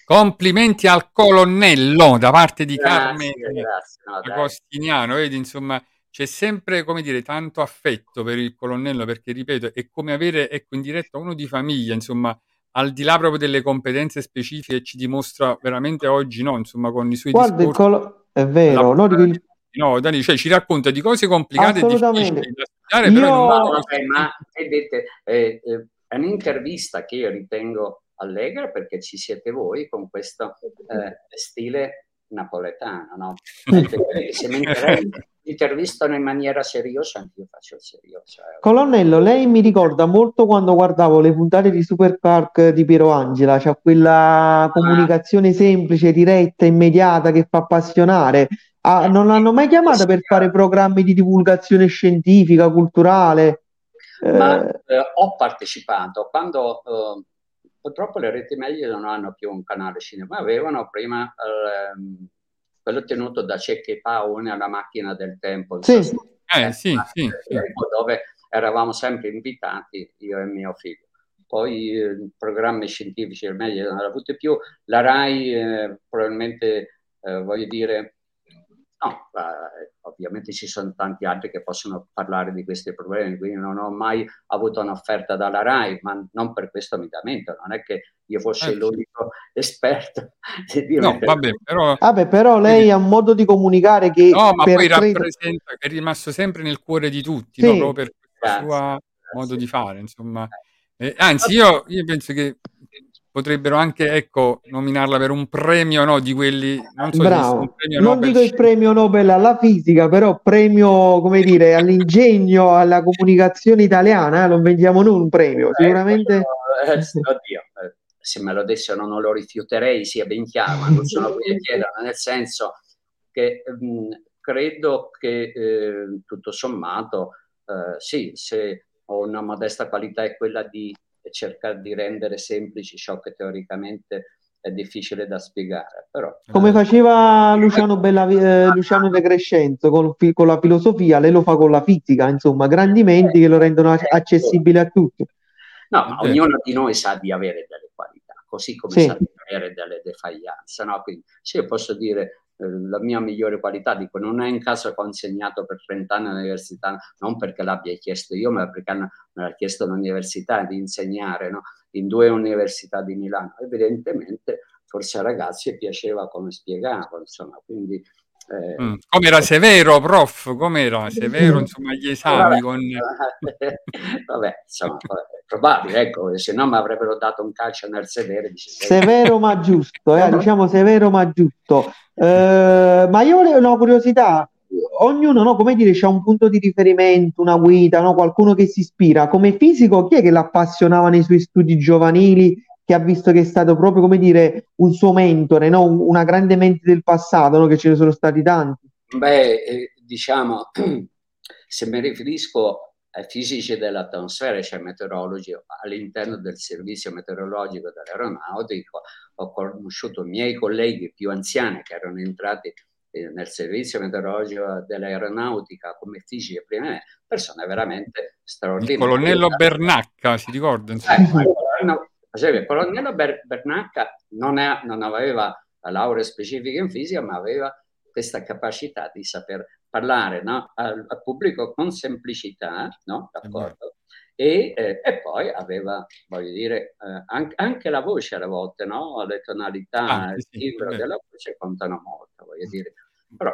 Complimenti al colonnello da parte di grazie, Carmen grazie, no, Agostiniano, vedi, insomma c'è sempre, come dire, tanto affetto per il colonnello, perché ripeto è come avere, ecco, in diretta uno di famiglia, insomma, al di là proprio delle competenze specifiche, ci dimostra veramente oggi, no, insomma, con i suoi guarda discorsi, colo- è vero, la... no, il... no Dani, cioè, ci racconta di cose complicate e difficili da studiare, io... però non va, vabbè, ma vedete, eh, eh, è un'intervista che io ritengo allegra perché ci siete voi con questo eh, stile napoletano, no? Se mi intervistano in maniera seriosa, anche io faccio il serioso. Colonnello, lei mi ricorda molto quando guardavo le puntate di Super Park di Piero Angela, c'è cioè quella comunicazione semplice, diretta, immediata che fa appassionare. Ah, non hanno mai chiamato per fare programmi di divulgazione scientifica, culturale? Eh... Ma eh, ho partecipato quando... Eh, purtroppo le reti media non hanno più un canale cinema, avevano prima ehm, quello tenuto da Cecchi e Paone alla macchina del tempo, sì. Sì, eh, sì, sì, dove eravamo sempre invitati io e mio figlio. Poi eh, programmi scientifici le media non hanno avuto più, la Rai eh, probabilmente eh, voglio dire no, eh, ovviamente ci sono tanti altri che possono parlare di questi problemi, quindi non ho mai avuto un'offerta dalla Rai, ma non per questo mi lamento, non è che io fossi eh, l'unico sì. esperto di no, vabbè, però... vabbè, però lei ha un modo di comunicare che no, ma per poi rappresenta, che è rimasto sempre nel cuore di tutti, sì. no? Proprio per il suo modo di fare, insomma. Eh, anzi, io, io penso che potrebbero anche, ecco, nominarla per un premio, no, di quelli, non so, bravo, un premio non Nobel. Dico il premio Nobel alla fisica, però premio, come dire, all'ingegno, alla comunicazione italiana, non vendiamo noi un premio, sicuramente. Eh, oddio, se me lo dessero non lo rifiuterei, sia ben chiaro, ma non sono qui a chiederlo, nel senso che mh, credo che eh, tutto sommato, eh, sì, se ho una modesta qualità è quella di cercare di rendere semplici ciò che teoricamente è difficile da spiegare, però come faceva Luciano, Bella, eh, Luciano De Crescenzo con, con la filosofia, lei lo fa con la fisica, insomma, grandi menti che lo rendono accessibile a tutti. No, ma ognuno di noi sa di avere delle qualità, così come sì. sa di avere delle defaglianze, no? Quindi se io posso dire eh, la mia migliore qualità, dico, non è in caso che ho insegnato per trent'anni all'università, non perché l'abbia chiesto io, ma perché hanno me l'ha chiesto l'università di insegnare, no? In due università di Milano. Evidentemente forse ai ragazzi piaceva come spiegavo, insomma, quindi... Eh... Mm, com'era severo, prof, com'era severo, insomma, gli esami vabbè, con... vabbè, insomma, è probabile, ecco, se no mi avrebbero dato un calcio nel sedere. Dice, severo ma giusto, eh, diciamo severo ma giusto. Eh, ma io volevo una curiosità. Ognuno, no, come dire, c'è un punto di riferimento, una guida, no, qualcuno che si ispira. Come fisico, chi è che l'appassionava nei suoi studi giovanili, che ha visto che è stato proprio, come dire, un suo mentore, no? Una grande mente del passato, no? Che ce ne sono stati tanti. Beh, eh, diciamo, se mi riferisco ai fisici dell'atmosfera, cioè meteorologi, all'interno del servizio meteorologico dell'aeronautica, ho conosciuto i miei colleghi più anziani che erano entrati nel servizio meteorologico dell'aeronautica come fisici, prima persone veramente straordinarie. Il colonnello Bernacca, si ricorda? Eh, no, il colonnello Ber- Bernacca non, è, non aveva la laurea specifica in fisica, ma aveva questa capacità di saper parlare, no? al, al pubblico con semplicità, no? D'accordo? E, eh, e poi aveva, voglio dire, eh, anche, anche la voce alle volte, no? Le tonalità, ah, il timbro sì, della voce contano molto, voglio dire. Però,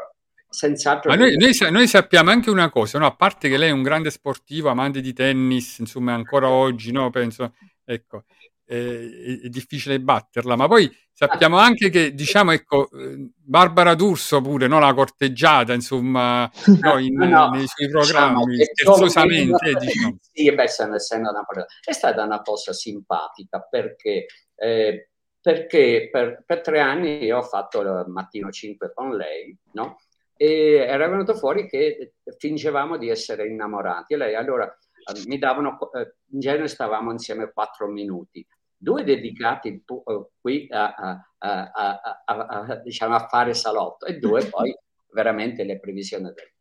senz'altro... Ma noi, noi, noi sappiamo anche una cosa, no? A parte che lei è un grande sportivo, amante di tennis, insomma, ancora oggi, no? Penso, ecco. eh, è difficile batterla. Ma poi sappiamo anche che, diciamo, ecco, Barbara D'Urso pure, no, la corteggiata, insomma, no, in, no, nei suoi programmi, diciamo, scherzosamente. È, diciamo. Sì, beh, essendo una parola, è stata una cosa simpatica perché... Eh, perché per, per tre anni io ho fatto il Mattino cinque con lei, no? E era venuto fuori che fingevamo di essere innamorati. E lei, allora, mi davano, in genere stavamo insieme quattro minuti, due dedicati qui a, a, a, a, a, a, diciamo, a fare salotto e due poi veramente le previsioni del tempo.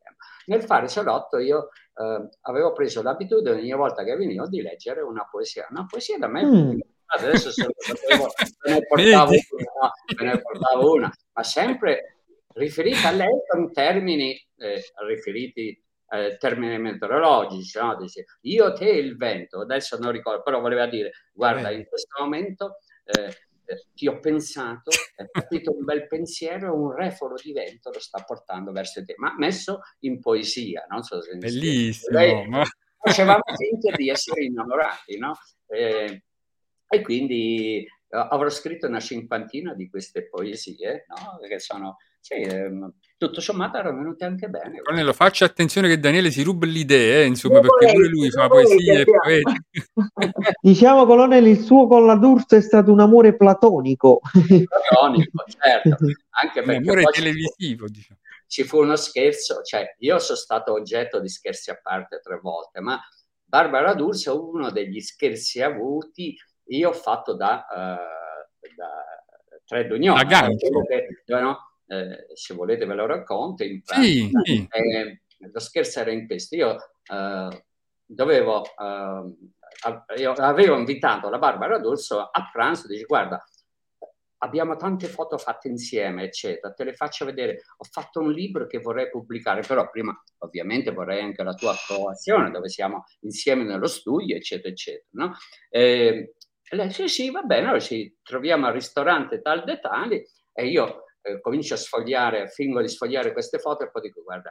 Nel fare salotto io eh, avevo preso l'abitudine ogni volta che venivo di leggere una poesia, una poesia da me... Mm. Adesso se ne portavo una, se ne portavo una, ma sempre riferita a lei con termini eh, riferiti eh, termini meteorologici, no? Dice, io, te, il vento. Adesso non ricordo, però voleva dire, guarda, in questo momento eh, ti ho pensato, è partito un bel pensiero, un refolo di vento lo sta portando verso te, ma messo in poesia, non so se bellissimo. Lei, ma... facevamo finta di essere innamorati, no? Eh, E quindi uh, avrò scritto una cinquantina di queste poesie, no? Che sono, sì, ehm, tutto sommato erano venute anche bene. Colonnello, faccia attenzione che Daniele si ruba le idee, eh, insomma, non perché pure lui fa poesie e poeti. Diciamo, Colonnello, il suo con la D'Urso è stato un amore platonico. Platonico, certo. Anche un amore televisivo, ci fu, diciamo. Ci fu uno scherzo, cioè io sono stato oggetto di scherzi a parte tre volte, ma Barbara D'Urso è uno degli scherzi avuti. Io ho fatto da, uh, da Trade Union, che, no? eh, se volete ve lo racconto. In pratica, sì, eh, sì. Lo scherzo era in questo. Io uh, dovevo, uh, io avevo invitato la Barbara D'Urso a pranzo, dice, guarda, abbiamo tante foto fatte insieme, eccetera, te le faccio vedere, ho fatto un libro che vorrei pubblicare, però prima ovviamente vorrei anche la tua approvazione, dove siamo insieme nello studio, eccetera, eccetera, no? Eh, E lei, sì, sì, va bene, allora ci troviamo al ristorante tal de tali, e io eh, comincio a sfogliare, fingo di sfogliare queste foto e poi dico, guarda,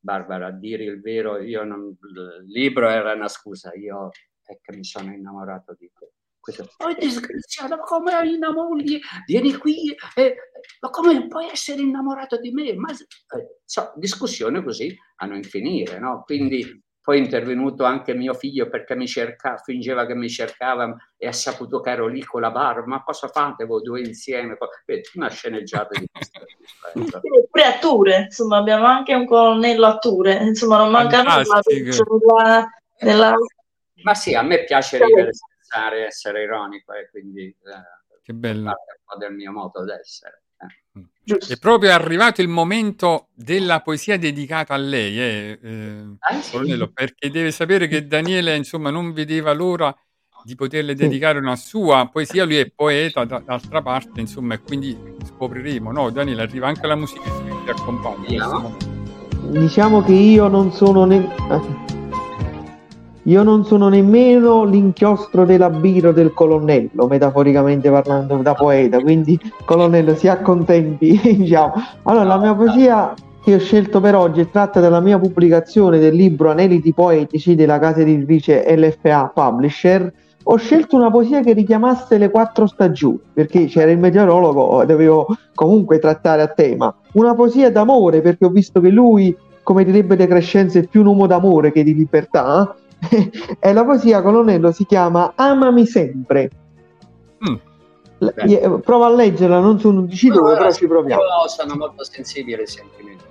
Barbara, a dire il vero, io non, il libro era una scusa, io è che mi sono innamorato di te. Questo, oh, disgraziato, ma come hai innamorato? Vieni qui, eh, ma come puoi essere innamorato di me? Ma, eh, so, discussione così a non finire, no? Quindi... Poi è intervenuto anche mio figlio perché mi cerca, fingeva che mi cercava e ha saputo che ero lì con la barba. Ma cosa fate voi due insieme? Una sceneggiata di questo. Pure atture, insomma, abbiamo anche un colonnello atture. Insomma, non manca nulla della, della... Ma sì, a me piace ridere, scherzare, essere ironico, e eh, quindi eh, che bello. È un po' del mio modo d'essere. Giusto. È proprio arrivato il momento della poesia dedicata a lei, eh, eh, ah, sì. Colonnello, perché deve sapere che Daniele, insomma, non vedeva l'ora di poterle dedicare una sua poesia. Lui è poeta, da, d'altra parte, insomma, e quindi scopriremo, no, Daniele, arriva anche la musica che ti accompagna, no? Diciamo che io non sono ne... io non sono nemmeno l'inchiostro della biro del colonnello, metaforicamente parlando, da poeta, quindi colonnello si accontenti, diciamo. Allora, la mia poesia che ho scelto per oggi è tratta dalla mia pubblicazione del libro Aneliti Poetici della casa editrice L F A Publisher. Ho scelto una poesia che richiamasse le quattro stagioni, perché c'era il meteorologo, dovevo comunque trattare a tema. Una poesia d'amore, perché ho visto che lui, come direbbe De Crescenzo, è più un uomo d'amore che di libertà. E la poesia, colonnello, si chiama Amami sempre. Mm. L- prova a leggerla, non sono un dicitore, però, però ci proviamo. Sono molto sensibile ai sentimenti.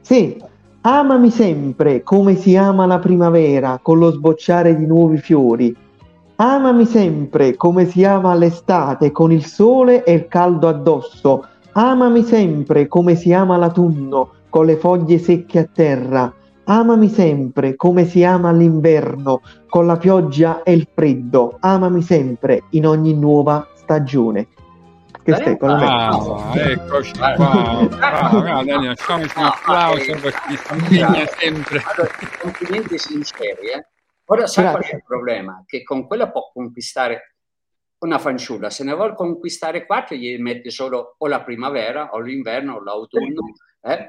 Sì, amami sempre come si ama la primavera con lo sbocciare di nuovi fiori. Amami sempre come si ama l'estate con il sole e il caldo addosso. Amami sempre come si ama l'autunno con le foglie secche a terra. Amami sempre come si ama l'inverno, con la pioggia e il freddo. Amami sempre in ogni nuova stagione. Che eh, stai con me? Ah, eccoci qua. Bravo, bravo, bravo Daniele, lasciamoci un applauso per chi si impegna sempre. Allora, complimenti sinceri, eh. Ora sai qual è il problema? Che con quella può conquistare una fanciulla. Se ne vuol conquistare quattro, gli metti solo o la primavera, o l'inverno, o l'autunno. Eh?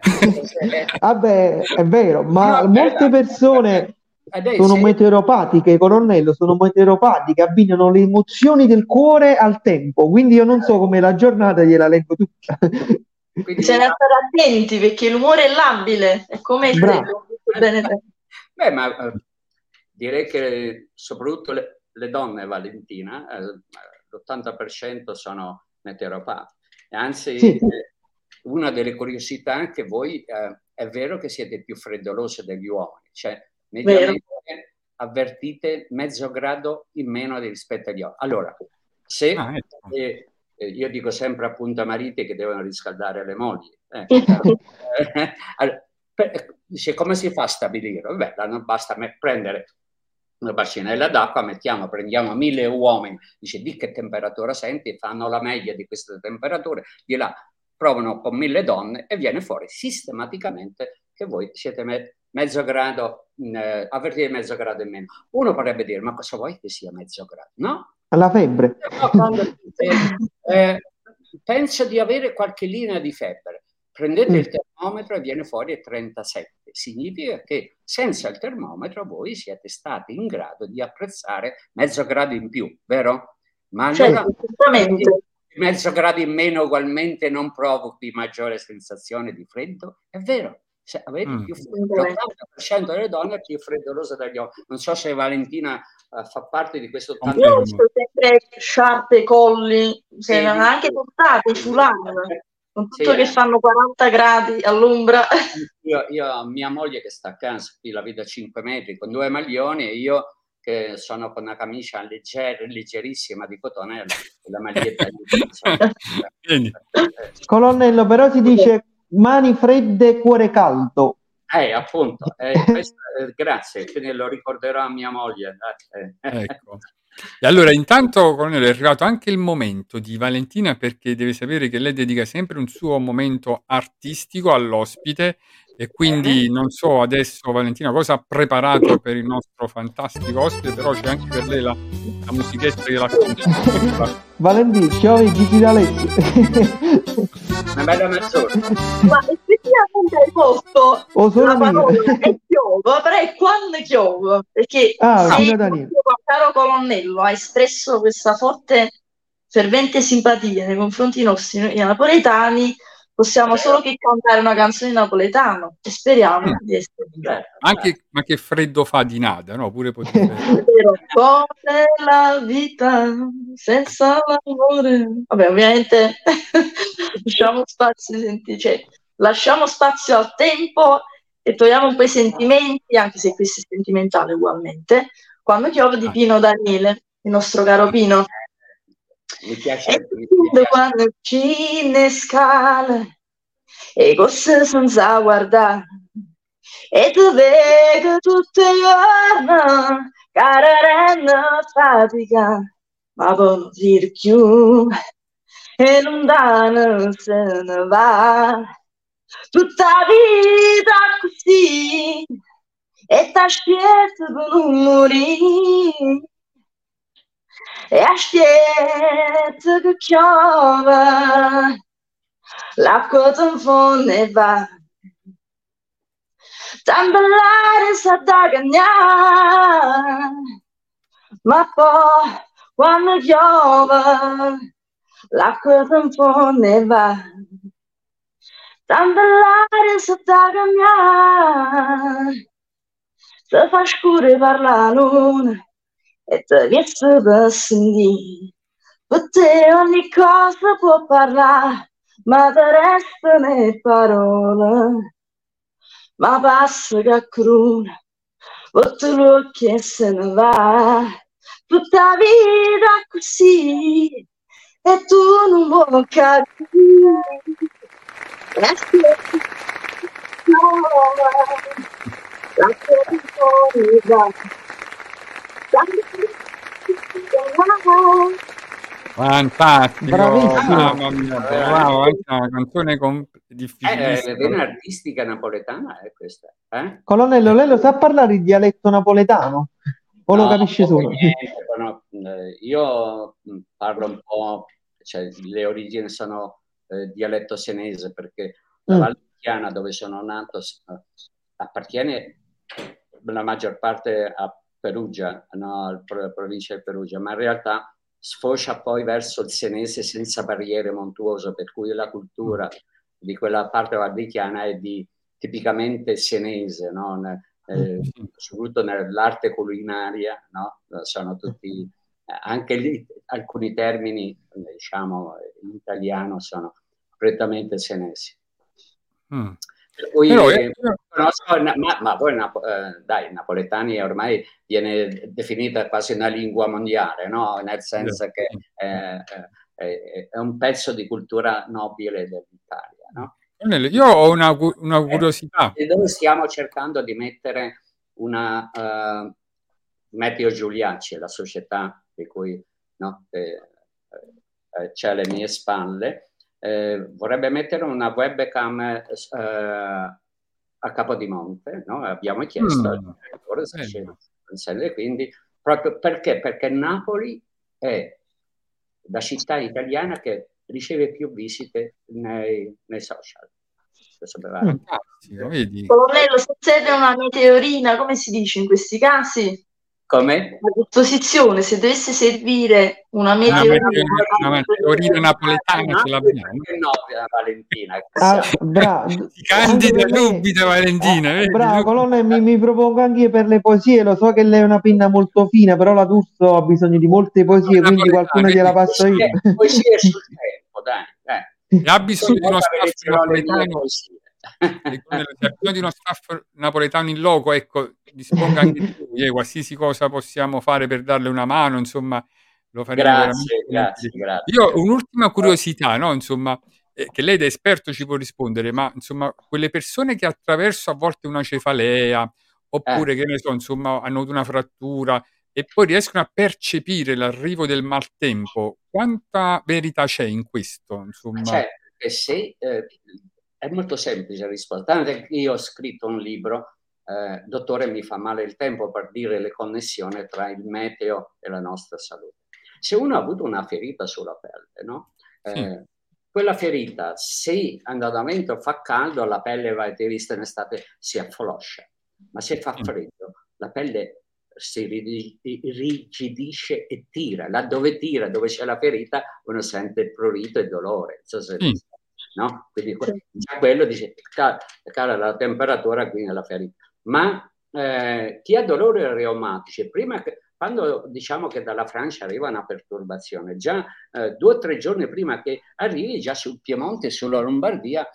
Vabbè, è vero, ma no, molte persone Adesso... Sono meteoropatiche, Colonnello, sono meteoropatiche, abbinano le emozioni del cuore al tempo, quindi io non so come la giornata gliela leggo tutta. Quindi c'è da stare attenti, perché l'umore è labile, è come il tempo. Beh, ma direi che soprattutto le, le donne, Valentina, l'ottanta per cento sono meteoropatiche. Anzi, sì. Una delle curiosità anche voi, eh, è vero che siete più freddolose degli uomini, cioè mediamente avvertite mezzo grado in meno rispetto agli uomini. Allora, se ah, ecco. eh, io dico sempre appunto a mariti che devono riscaldare le mogli, eh. allora, per, dice, come si fa a stabilire? Beh, non basta me- prendere una bacinella d'acqua, mettiamo, prendiamo mille uomini, dice di che temperatura senti, fanno la media di queste temperature, di là provano con mille donne e viene fuori sistematicamente che voi siete me- mezzo grado, eh, avvertire mezzo grado in meno. Uno potrebbe dire, ma cosa vuoi che sia mezzo grado? No? Alla febbre. No, quando, eh, eh, penso di avere qualche linea di febbre. Prendete il termometro e viene fuori trentasette. Significa che senza il termometro voi siete stati in grado di apprezzare mezzo grado in più, vero? Ma allora, certo, mezzo grado in meno ugualmente non provochi maggiore sensazione di freddo? È vero. Se avete mm. più freddo, l'ottanta per cento delle donne è più freddolosa dagli uomini. Non so se Valentina uh, fa parte di questo ottanta per cento. Io sto sempre sciarpe, colli, se sì, anche portate su lana. Con tutto sì, che fanno quaranta gradi all'ombra. Io, io mia moglie che sta a casa, qui la vedo a cinque metri, con due maglioni, e io che sono con una camicia leggera, leggerissima di cotone, la maglietta di Colonnello, però si dice mani fredde, cuore caldo. Eh, appunto. Eh, questo, eh, grazie, quindi lo ricorderò a mia moglie. Eh. Ecco. E allora, intanto, Colonnello, è arrivato anche il momento di Valentina, perché deve sapere che lei dedica sempre un suo momento artistico all'ospite, e quindi non so adesso, Valentina, cosa ha preparato per il nostro fantastico ospite, però c'è anche per lei la, la musichetta che la Valentina, ciao e Gigi D'Alessio. Una bella mezz'ora. Ma effettivamente hai posto o solo la parola è chiovo, però è quando chiovo, perché ah, sei, caro Colonnello, ha espresso questa forte, fervente simpatia nei confronti nostri, noi napoletani. Possiamo solo che cantare una canzone in napoletano e speriamo mm. di essere anche, ma che freddo fa di nada, no? Pure potrebbe. Come la vita senza l'amore. Vabbè, ovviamente lasciamo spazio, senti, cioè, lasciamo spazio al tempo e togliamo un po' i sentimenti, anche se questo è sentimentale ugualmente. Quando chiove di Pino Daniele, il nostro caro Pino. Mi piace, e mi piace. Quando ci ne scala e cose senza guardare e tu vedi tutto il giorno cararena fatica ma buon dir più e lontano se ne va tutta vita così e t'aspetto non morire e aspetto che piova, l'acqua non fonde va, tambalare sa da gagnare, ma poi quando piova, l'acqua non fonde va, tambalare sa da gagnare, se fa scure per la luna. E te che si può sentire, per te ogni cosa può parlare, ma te restano le parole. Ma passa che cruna, per te lo che se ne va, tutta vita così, e tu non vuoi capire. Resti la tua vita. Fantastico, bravissima, mamma mia, bravo, è una canzone com- difficile. È vena artistica napoletana è questa. Eh? Colonnello, lei lo sa parlare il dialetto napoletano? O no, lo capisce solo? Niente, no, io parlo un po', cioè le origini sono eh, dialetto senese, perché la mm. Valle Chiana, dove sono nato, appartiene la maggior parte a Perugia, no? Pro- provincia di Perugia, ma in realtà sfocia poi verso il senese senza barriere montuose, per cui la cultura di quella parte valdichiana è di tipicamente senese, no? Eh, soprattutto nell'arte culinaria, no? Sono tutti, anche lì alcuni termini, diciamo, in italiano sono prettamente senesi. Mm. Per cui, no, eh, conosco, ma, ma voi Napo- eh, dai, napoletani ormai viene definita quasi una lingua mondiale, no? Nel senso che eh, eh, è un pezzo di cultura nobile dell'Italia, no? Io ho una, una curiosità. E noi stiamo cercando di mettere una uh, Meteo Giuliacci, la società di cui, no, eh, eh, c'è alle mie spalle. Eh, vorrebbe mettere una webcam eh, a Capodimonte, no? Abbiamo chiesto mm. al direttore se c'è, quindi proprio perché perché Napoli è la città italiana che riceve più visite nei, nei social. Vedi. Colonnello, se serve una meteorina, come si dice in questi casi? Come? La disposizione, se dovesse servire una meteorina, una meteorina napoletana, ce l'abbiamo. No, Valentina. Ah, bravo. Candida dubita, Valentina. Eh, bravo, Colonna, mi, mi propongo anche per le poesie. Lo so che lei è una pinna molto fina, però la D'Urso ha bisogno di molte poesie, no, quindi qualcuna gliela passo io. Poesie sul tempo, dai. Eh. Ha bisogno di uno staff napoletano. Bisogno di uno staff napoletano in loco, ecco, disponga anche di lui, eh, qualsiasi cosa possiamo fare per darle una mano, insomma, lo faremo. Grazie, grazie, grazie. Io ho un'ultima curiosità, no? Insomma, eh, che lei da esperto ci può rispondere, ma insomma, quelle persone che attraverso a volte una cefalea, oppure eh. che ne so, insomma, hanno avuto una frattura e poi riescono a percepire l'arrivo del maltempo, quanta verità c'è in questo? Insomma, cioè, eh, sì, eh... è molto semplice rispondere. Io ho scritto un libro, eh, Dottore mi fa male il tempo, per dire le connessioni tra il meteo e la nostra salute. Se uno ha avuto una ferita sulla pelle, no? Eh, sì. Quella ferita, se andando avanti fa caldo, la pelle, avete visto in estate, si affoloscia, ma se fa freddo, la pelle si rigidisce e tira. Laddove tira, dove c'è la ferita, uno sente il prurito e il dolore. Non so se sì. No? Quindi già quello dice cara la temperatura, quindi la ferita. Ma eh, chi ha dolori reumatici, prima che, quando diciamo che dalla Francia arriva una perturbazione, già eh, due o tre giorni prima che arrivi, già sul Piemonte e sulla Lombardia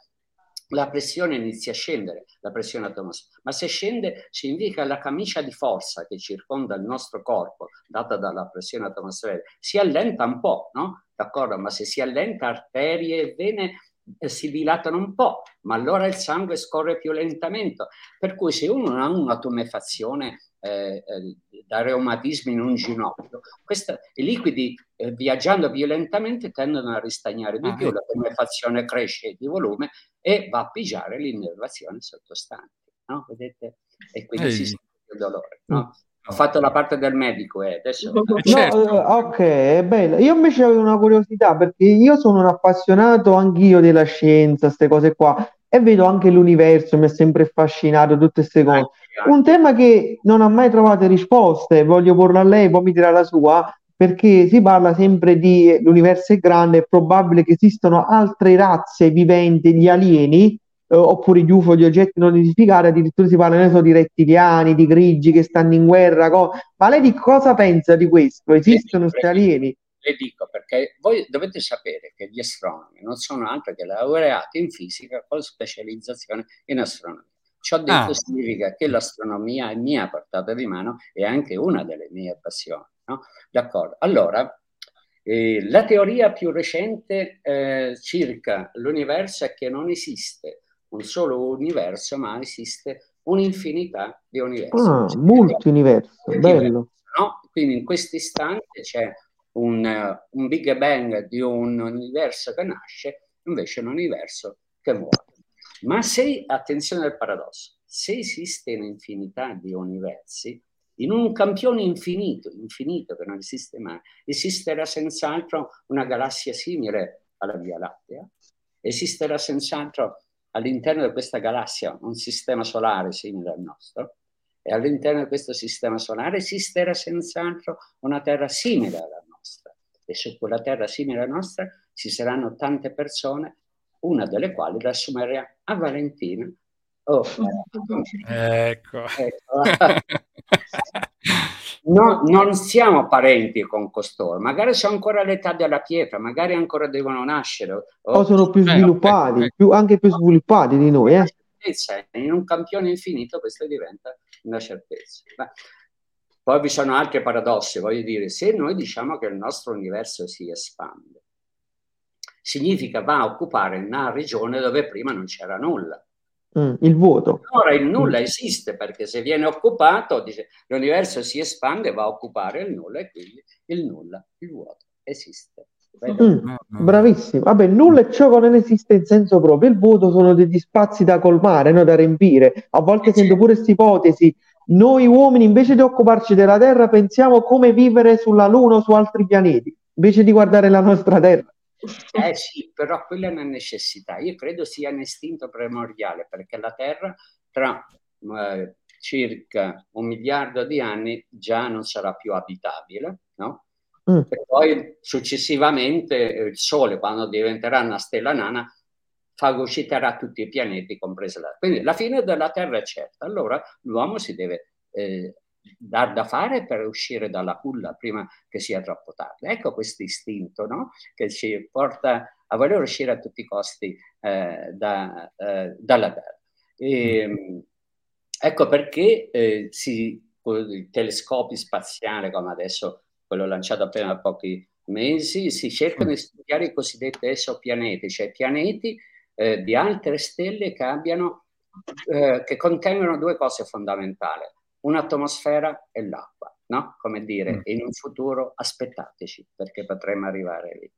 la pressione inizia a scendere, la pressione atmosferica. Ma se scende, si indica la camicia di forza che circonda il nostro corpo, data dalla pressione atmosferica, si allenta un po', no? D'accordo? Ma se si allenta, arterie e vene si dilatano un po', ma allora il sangue scorre più lentamente. Per cui se uno ha una tumefazione eh, eh, da reumatismi in un ginocchio, questa, i liquidi eh, viaggiando più lentamente tendono a ristagnare di ah, più, la tumefazione cresce di volume e va a pigiare l'innervazione sottostante, no? Vedete? E quindi Ehi. si sente il dolore, no? Ho fatto la parte del medico e eh. adesso no, certo. Ok, è bello. Io invece avevo una curiosità, perché io sono un appassionato anch'io della scienza, queste cose qua, e vedo anche l'universo, mi ha sempre affascinato tutte queste cose. Un tema che non ha mai trovato risposte, voglio porla a lei, poi mi dirà la sua, perché si parla sempre di l'universo è grande, è probabile che esistano altre razze viventi, gli alieni, oppure gli U F O, gli oggetti non identificati, addirittura si parla, ne so, di rettiliani, di grigi che stanno in guerra, co- ma lei di cosa pensa di questo? Esistono questi alieni? Le dico, perché voi dovete sapere che gli astronomi non sono altro che laureati in fisica con specializzazione in astronomia. Ciò detto ah. significa che l'astronomia è mia portata di mano e anche una delle mie passioni, no? D'accordo, allora eh, la teoria più recente eh, circa l'universo è che non esiste un solo universo, ma esiste un'infinità di universi. Ah, multi universi, bello. No? Quindi in questo istante c'è un, un Big Bang di un universo che nasce, invece un universo che muore. Ma se, attenzione al paradosso, se esiste un'infinità di universi, in un campione infinito, infinito che non esiste mai, esisterà senz'altro una galassia simile alla Via Lattea, esisterà senz'altro all'interno di questa galassia un sistema solare simile al nostro, e all'interno di questo sistema solare esisterà senz'altro una terra simile alla nostra, e su quella terra simile alla nostra ci saranno tante persone, una delle quali la assumerà a Valentina. Oh, eh. Ecco. Ecco. No, non siamo parenti con costoro, magari sono ancora all'età della pietra, magari ancora devono nascere o, o sono più sviluppati, eh, no, più, anche più sviluppati di noi, eh. In un campione infinito questo diventa una certezza. Beh, poi vi sono altri paradossi, voglio dire, se noi diciamo che il nostro universo si espande, significa va a occupare una regione dove prima non c'era nulla. Mm, il vuoto. Allora il nulla esiste, perché se viene occupato, dice, l'universo si espande, va a occupare il nulla, e quindi il nulla, il vuoto esiste. Mm, bravissimo. Vabbè, nulla è ciò che non esiste in senso proprio, il vuoto sono degli spazi da colmare, no? Da riempire. A volte eh, sento sì. pure questa ipotesi, noi uomini invece di occuparci della terra pensiamo come vivere sulla luna o su altri pianeti invece di guardare la nostra terra. Eh sì, però quella è una necessità. Io credo sia un istinto primordiale, perché la Terra tra eh, circa un miliardo di anni già non sarà più abitabile, no? Mm. E poi successivamente il Sole, quando diventerà una stella nana, fagociterà tutti i pianeti, compresa la Terra. Quindi la fine della Terra è certa. Allora l'uomo si deve eh, dar da fare per uscire dalla culla prima che sia troppo tardi. Ecco questo istinto, no? Che ci porta a voler uscire a tutti i costi eh, da, eh, dalla terra. E, ecco perché eh, si, i telescopi spaziali, come adesso quello lanciato appena da pochi mesi, si cercano di studiare i cosiddetti esopianeti, cioè pianeti eh, di altre stelle che abbiano eh, che contengono due cose fondamentali: un'atmosfera e l'acqua, no? Come dire, mm. in un futuro aspettateci, perché potremmo arrivare lì.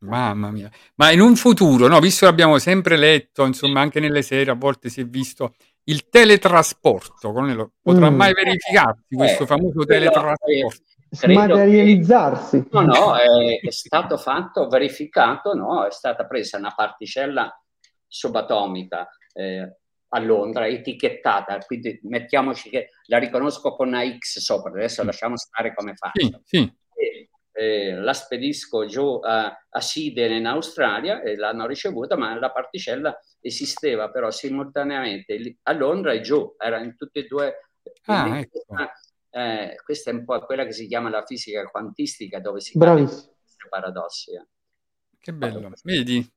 Mamma mia, ma in un futuro, no? Visto che abbiamo sempre letto, insomma, anche nelle serie a volte si è visto il teletrasporto, Colonnello, potrà mm. mai verificarsi questo eh, famoso teletrasporto? Materializzarsi? Che... No, no, è, è stato fatto, verificato, no? È stata presa una particella subatomica, eh, a Londra, etichettata, quindi mettiamoci che la riconosco con una X sopra, adesso lasciamo stare come faccio, sì, sì. E, eh, la spedisco giù a, a Sydney in Australia e l'hanno ricevuta, ma la particella esisteva però simultaneamente a Londra e giù, era in tutti e due. Ah, ecco. eh, questa è un po' quella che si chiama la fisica quantistica, dove si chiamano questi paradossi. Che bello, vedi,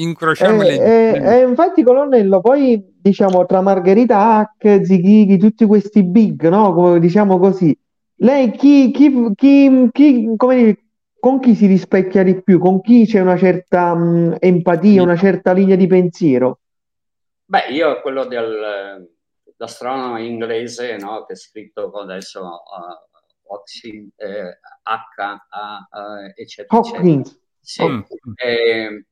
incrociamo eh, le eh, eh, infatti, Colonnello, poi diciamo tra Margherita Hack, Zichichi, tutti questi big, no? Come, diciamo così, lei chi, chi, chi, chi come dire, con chi si rispecchia di più? Con chi c'è una certa mh, empatia, una certa linea di pensiero? Beh, io quello dell'astronomo inglese, no? Che è scritto adesso uh, Oxy, eh, H A, uh, eccetera, Hawkins. Eccetera. Sì, oh. eh,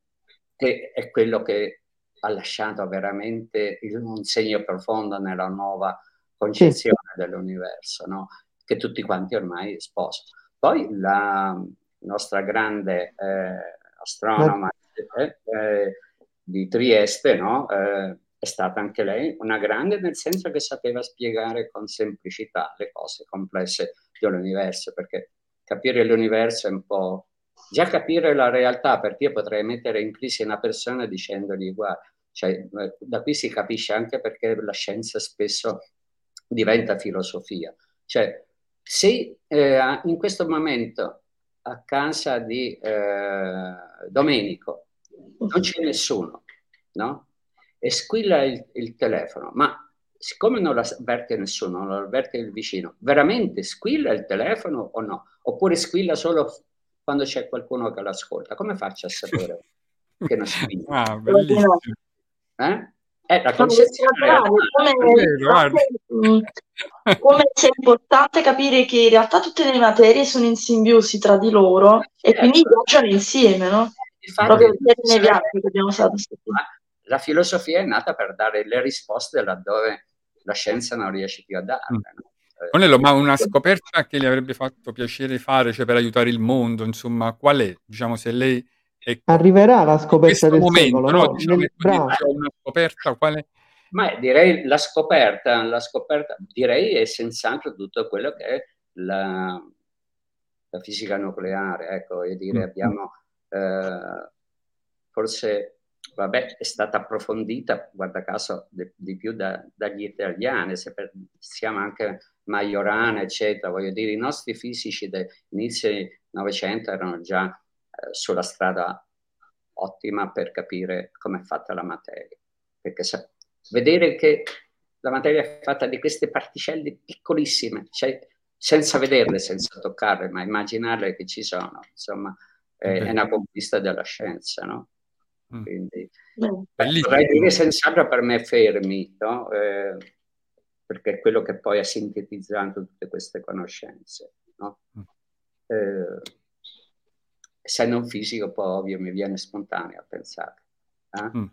che è quello che ha lasciato veramente il, un segno profondo nella nuova concezione sì. dell'universo, no? Che tutti quanti ormai sposano. Poi la nostra grande eh, astronoma eh, eh, di Trieste, no? eh, è stata anche lei una grande, nel senso che sapeva spiegare con semplicità le cose complesse dell'universo, perché capire l'universo è un po'... Già capire la realtà, perché io potrei mettere in crisi una persona dicendogli guarda, cioè, da qui si capisce anche perché la scienza spesso diventa filosofia. Cioè, se eh, in questo momento a casa di eh, Domenico non c'è nessuno, no? E squilla il, il telefono, ma siccome non l'avverte nessuno, non l'avverte il vicino, veramente squilla il telefono o no? Oppure squilla solo... quando c'è qualcuno che l'ascolta, come faccio a sapere che non si vince? Ah, bellissimo. Eh? È la concezione bravo, come, come, come sia importante capire che in realtà tutte le materie sono in simbiosi tra di loro e quindi viaggiano insieme, no? Infatti, proprio nei viaggi che abbiamo stato. La filosofia è nata per dare le risposte laddove la scienza non riesce più a darle, no? Colonnello, ma una scoperta che le avrebbe fatto piacere fare, cioè per aiutare il mondo, insomma, qual è? Diciamo, se lei è... Arriverà la scoperta del momento, secolo, no? No? Diciamo, nel... una scoperta, qual è? Ma direi la scoperta, la scoperta direi è senz'altro tutto quello che è la, la fisica nucleare, ecco, e dire abbiamo eh, forse, vabbè, è stata approfondita, guarda caso, di, di più da, dagli italiani, se per, siamo anche Majorana, eccetera, voglio dire, i nostri fisici dell'inizio del Novecento erano già eh, sulla strada ottima per capire com'è fatta la materia, perché se, vedere che la materia è fatta di queste particelle piccolissime, cioè senza vederle, senza toccarle, ma immaginarle che ci sono, insomma, è, è una conquista della scienza, no? Quindi, beh, vorrei dire senz'altro per me Fermi, no? Eh, perché è quello che poi ha sintetizzato tutte queste conoscenze, no? Eh, essendo un fisico, poi ovvio mi viene spontaneo a pensare. Eh? Mm.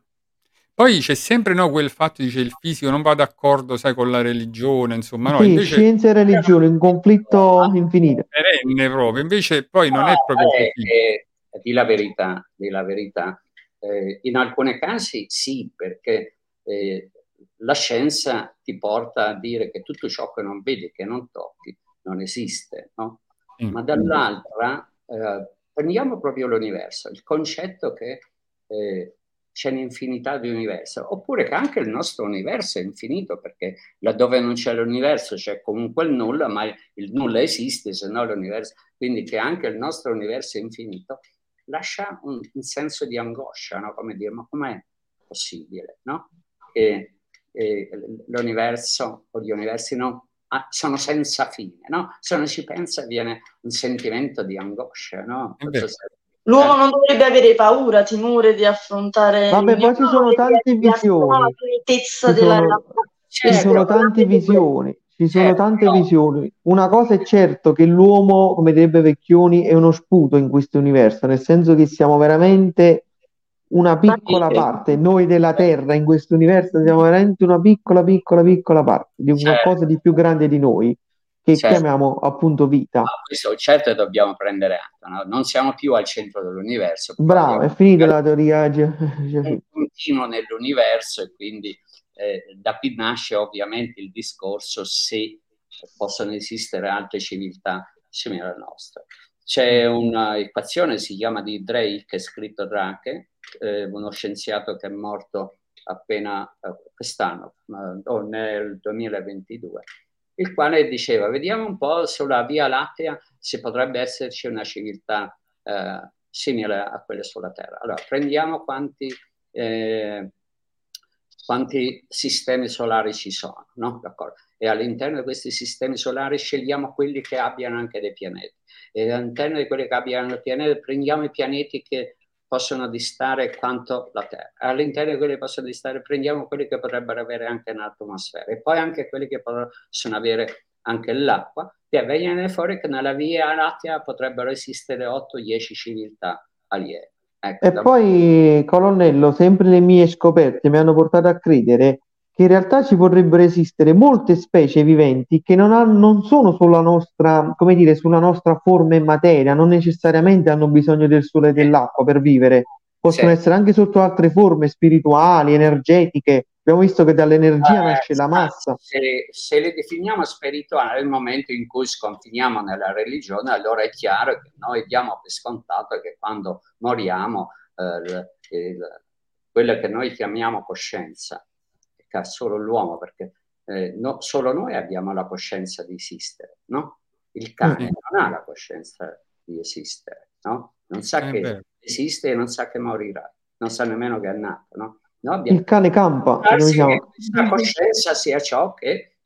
Poi c'è sempre, no, quel fatto, dice il fisico non va d'accordo, sai, con la religione, insomma, no, sì, invece scienza e religione, un conflitto ah, infinito. Perenne proprio, invece poi no, non è proprio eh, così. Eh, di la verità, di la verità. Eh, in alcuni casi sì, perché eh, la scienza ti porta a dire che tutto ciò che non vedi, che non tocchi, non esiste, no? Mm. Ma dall'altra, eh, prendiamo proprio l'universo, il concetto che... Eh, c'è un'infinità di universi, oppure che anche il nostro universo è infinito, perché laddove non c'è l'universo c'è comunque il nulla, ma il nulla esiste, se no l'universo, quindi che anche il nostro universo è infinito, lascia un, un senso di angoscia, no? Come dire, ma com'è possibile, no? E, e l'universo, o gli universi, no, ah, sono senza fine, no? Se non ci pensa viene un sentimento di angoscia, no? L'uomo non dovrebbe avere paura, timore di affrontare... Vabbè, poi ci sono tante visioni, ci sono tante visioni, ci sono tante visioni. Una cosa è certo, che l'uomo, come direbbe Vecchioni, è uno sputo in questo universo, nel senso che siamo veramente una piccola parte, noi della Terra in questo universo siamo veramente una piccola, piccola, piccola parte di qualcosa di più grande di noi, che certo. chiamiamo appunto vita. Ma questo certo dobbiamo prendere atto, no? Non siamo più al centro dell'universo. Bravo, è finita la teoria. Un continuo nell'universo, e quindi eh, da qui nasce ovviamente il discorso se possono esistere altre civiltà simili alla nostra. C'è un'equazione, si chiama di Drake, scritto Drake, eh, uno scienziato che è morto appena eh, quest'anno, eh, o nel duemilaventidue, il quale diceva, vediamo un po' sulla Via Lattea se potrebbe esserci una civiltà eh, simile a quelle sulla Terra. Allora, prendiamo quanti, eh, quanti sistemi solari ci sono, no? D'accordo. E all'interno di questi sistemi solari scegliamo quelli che abbiano anche dei pianeti. E all'interno di quelli che abbiano dei pianeti prendiamo i pianeti che possono distare quanto la Terra. All'interno di quelli che possono distare prendiamo quelli che potrebbero avere anche un'atmosfera, e poi anche quelli che possono avere anche l'acqua, e viene fuori che nella Via Lattea potrebbero esistere otto dieci civiltà aliene. Ecco, e da... poi, colonnello, sempre le mie scoperte mi hanno portato a credere che in realtà ci potrebbero esistere molte specie viventi che non, hanno, non sono sulla nostra, come dire, sulla nostra forma e materia, non necessariamente hanno bisogno del sole e dell'acqua per vivere, possono sì. essere anche sotto altre forme spirituali, energetiche. Abbiamo visto che dall'energia eh, nasce la massa. Se, se le definiamo spirituali, nel momento in cui sconfiniamo nella religione, allora è chiaro che noi diamo per scontato che quando moriamo, eh, eh, quella che noi chiamiamo coscienza, solo l'uomo, perché eh, no, solo noi abbiamo la coscienza di esistere, no? Il cane non ha la coscienza di esistere, no? Non sa eh che beh. esiste e non sa che morirà, non sa nemmeno che è nato, no? Noi abbiamo il cane campa, che questa coscienza sia ciò che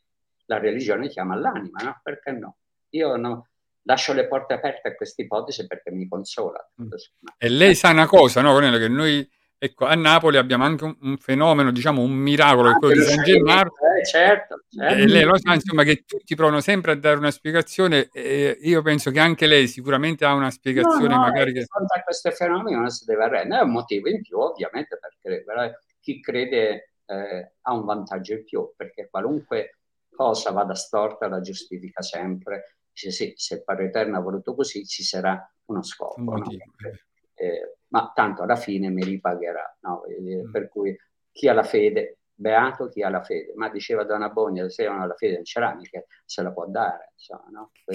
la religione chiama l'anima, no? Perché no? Io no, lascio le porte aperte a questa ipotesi perché mi consola. Mm. E lei sa una cosa, no? Che noi ecco, a Napoli abbiamo anche un, un fenomeno, diciamo un miracolo, ah, quello di San Gennaro. Eh, certo, certo. E lei lo sa, insomma, che tutti provano sempre a dare una spiegazione, e io penso che anche lei sicuramente ha una spiegazione. No, no, magari che... a questo fenomeno non si deve arrendere, è un motivo in più ovviamente, perché chi crede eh, ha un vantaggio in più, perché qualunque cosa vada storta la giustifica sempre, dice sì, se il Padre Eterno ha voluto così ci sarà uno scopo, un no? Eh, ma tanto alla fine mi ripagherà, no? Eh, mm. Per cui chi ha la fede beato chi ha la fede, ma diceva Donna Bogna, se non ha la fede non ce l'ha, mica se la può dare, insomma, no? È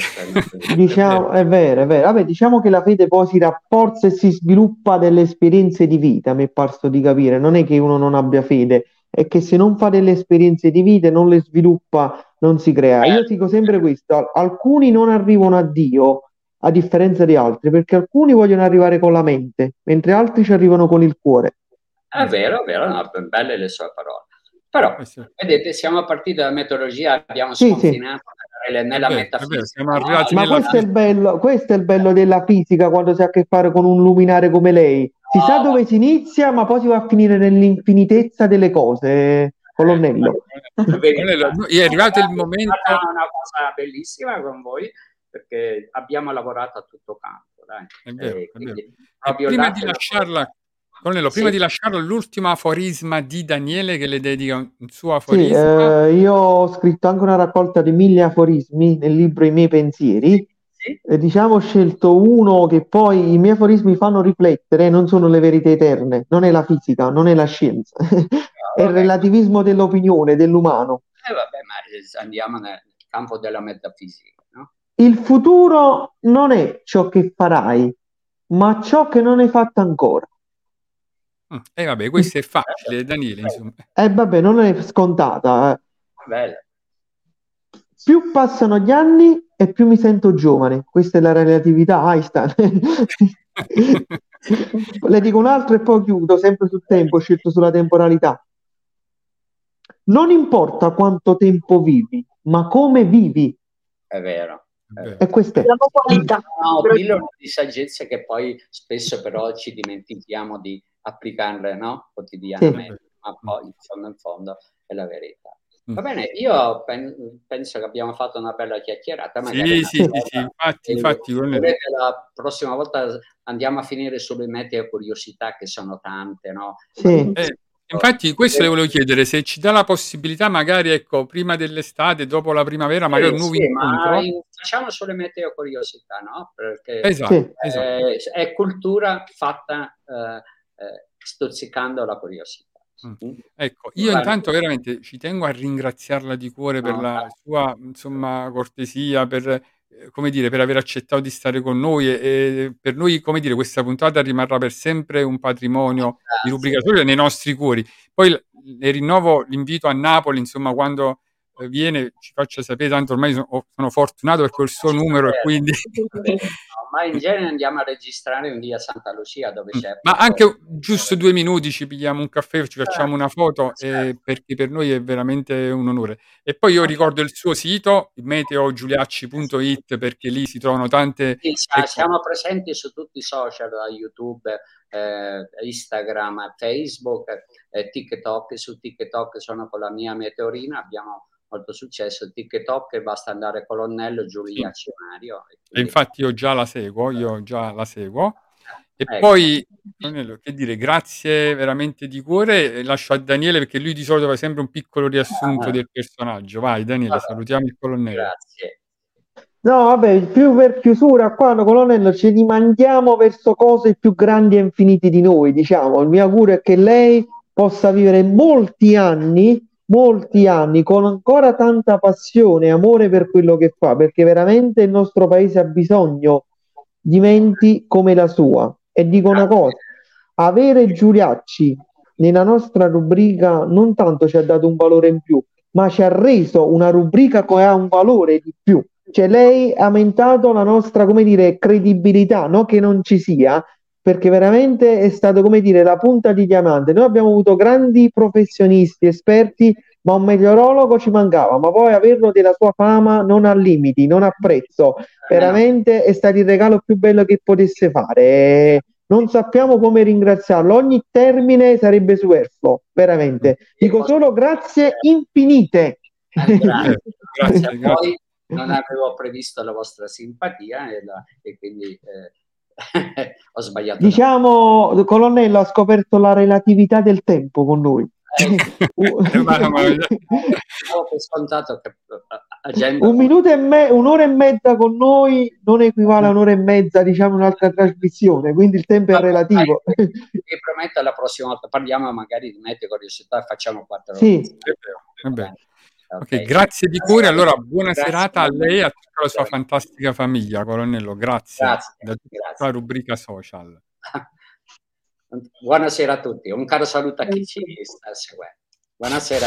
diciamo, è vero, è vero. Vabbè, diciamo che la fede poi si rafforza e si sviluppa delle esperienze di vita, mi è parso di capire, non è che uno non abbia fede, è che se non fa delle esperienze di vita, non le sviluppa, non si crea. Io dico sempre questo, alcuni non arrivano a Dio, a differenza di altri, perché alcuni vogliono arrivare con la mente, mentre altri ci arrivano con il cuore. È vero, è vero, no, belle le sue parole. Però, eh sì. vedete, siamo partiti dalla meteorologia, abbiamo sì, scontinato sì. nella, nella beh, metafisica. Beh, siamo arrivati no? nella... Ma questo è, il bello, questo è il bello della fisica quando si ha a che fare con un luminare come lei. Si no. sa dove si inizia, ma poi si va a finire nell'infinitezza delle cose, Colonnello. È arrivato il momento... È stata una cosa bellissima con voi, perché abbiamo lavorato a tutto campo. Dai. È vero, eh, quindi, è vero. Prima di lasciarla... Colonnello, prima sì. di lasciarlo, l'ultimo aforisma di Daniele che le dedica un suo aforisma. Sì, eh, io ho scritto anche una raccolta di mille aforismi nel libro I miei pensieri. Sì. Eh, diciamo, ho scelto uno che poi i miei aforismi fanno riflettere, non sono le verità eterne, non è la fisica, non è la scienza, no, è il relativismo dell'opinione, dell'umano. E eh, vabbè, ma andiamo nel campo della metafisica, no? Il futuro non è ciò che farai, ma ciò che non hai fatto ancora. E eh vabbè, questo è facile, Daniele. Insomma. Eh vabbè, non è scontata. Bella. Più passano gli anni e più mi sento giovane. Questa è la relatività Einstein. Le dico un altro e poi chiudo, sempre sul tempo, scelto sulla temporalità. Non importa quanto tempo vivi, ma come vivi. È vero. Eh, e questa è la qualità. No, pillole di saggezza che poi spesso però ci dimentichiamo di applicarle, no? Quotidianamente, sì. ma poi in fondo in fondo è la verità. Va bene, io pen- penso che abbiamo fatto una bella chiacchierata. Magari sì, sì, sì, sì, infatti, infatti la prossima volta andiamo a finire sulle meteo curiosità che sono tante, no? Sì. Eh, infatti questo le volevo chiedere, se ci dà la possibilità magari, ecco, prima dell'estate, dopo la primavera, magari un nuovo sì, incontro. In, facciamo sulle meteo curiosità, no? Perché esatto, eh, esatto. è cultura fatta eh, Eh, stozzicando la curiosità. Mm. Ecco, io Guarda. intanto veramente ci tengo a ringraziarla di cuore per no, la no. sua, insomma, cortesia, per eh, come dire, per aver accettato di stare con noi e, e per noi, come dire, questa puntata rimarrà per sempre un patrimonio Grazie. di Rubrica Social nei nostri cuori. Poi le rinnovo l'invito a Napoli, insomma, quando eh, viene ci faccia sapere, tanto ormai sono, sono fortunato per quel suo numero e quindi ma in genere andiamo a registrare in via Santa Lucia dove c'è ma anche giusto due minuti, ci pigliamo un caffè, ci facciamo una foto eh, perché per noi è veramente un onore. E poi io ricordo il suo sito meteo giuliacci punto it perché lì si trovano tante sì, siamo presenti su tutti i social, YouTube, eh, Instagram, Facebook, eh, TikTok. Su TikTok sono con la mia meteorina, abbiamo molto successo TikTok e basta andare Colonnello Giuliacci Mario. E quindi... infatti io già la seguo, io già la seguo. E ecco. poi, che dire, grazie veramente di cuore. Lascio a Daniele perché lui di solito fa sempre un piccolo riassunto ah, del personaggio. Vai Daniele, vabbè. salutiamo il Colonnello. Grazie. No, vabbè, più per chiusura qua, no, Colonnello, ci rimandiamo verso cose più grandi e infinite di noi, diciamo. Il mio augurio è che lei possa vivere molti anni molti anni con ancora tanta passione e amore per quello che fa, perché veramente il nostro paese ha bisogno di menti come la sua. E dico una cosa, avere Giuliacci nella nostra rubrica non tanto ci ha dato un valore in più, ma ci ha reso una rubrica che ha un valore di più, cioè lei ha aumentato la nostra, come dire, credibilità, no che non ci sia, perché veramente è stato, come dire, la punta di diamante. Noi abbiamo avuto grandi professionisti, esperti, ma un meteorologo ci mancava, ma poi averlo della sua fama non ha limiti, non ha prezzo. Veramente è stato il regalo più bello che potesse fare. Non sappiamo come ringraziarlo, ogni termine sarebbe superfluo, veramente. Dico solo grazie infinite. Eh, grazie, grazie a voi, non avevo previsto la vostra simpatia e, la, e quindi... Eh, ho sbagliato, diciamo, no. Colonnello ha scoperto la relatività del tempo con noi. Ho scontato che agenda. Un minuto e me- un'ora e mezza con noi non equivale a un'ora e mezza, diciamo, un'altra trasmissione, quindi il tempo è allora, relativo. Dai, e prometto la prossima volta parliamo magari di meteo, curiosità, facciamo quattro sì. ore. Vabbè. Okay, okay. Grazie di cuore, allora buona grazie. serata a lei e a tutta la sua fantastica famiglia, Colonnello, grazie, grazie da tutta grazie. la rubrica social. Buonasera a tutti, un caro saluto a chi ci sta seguendo. Buonasera.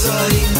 time.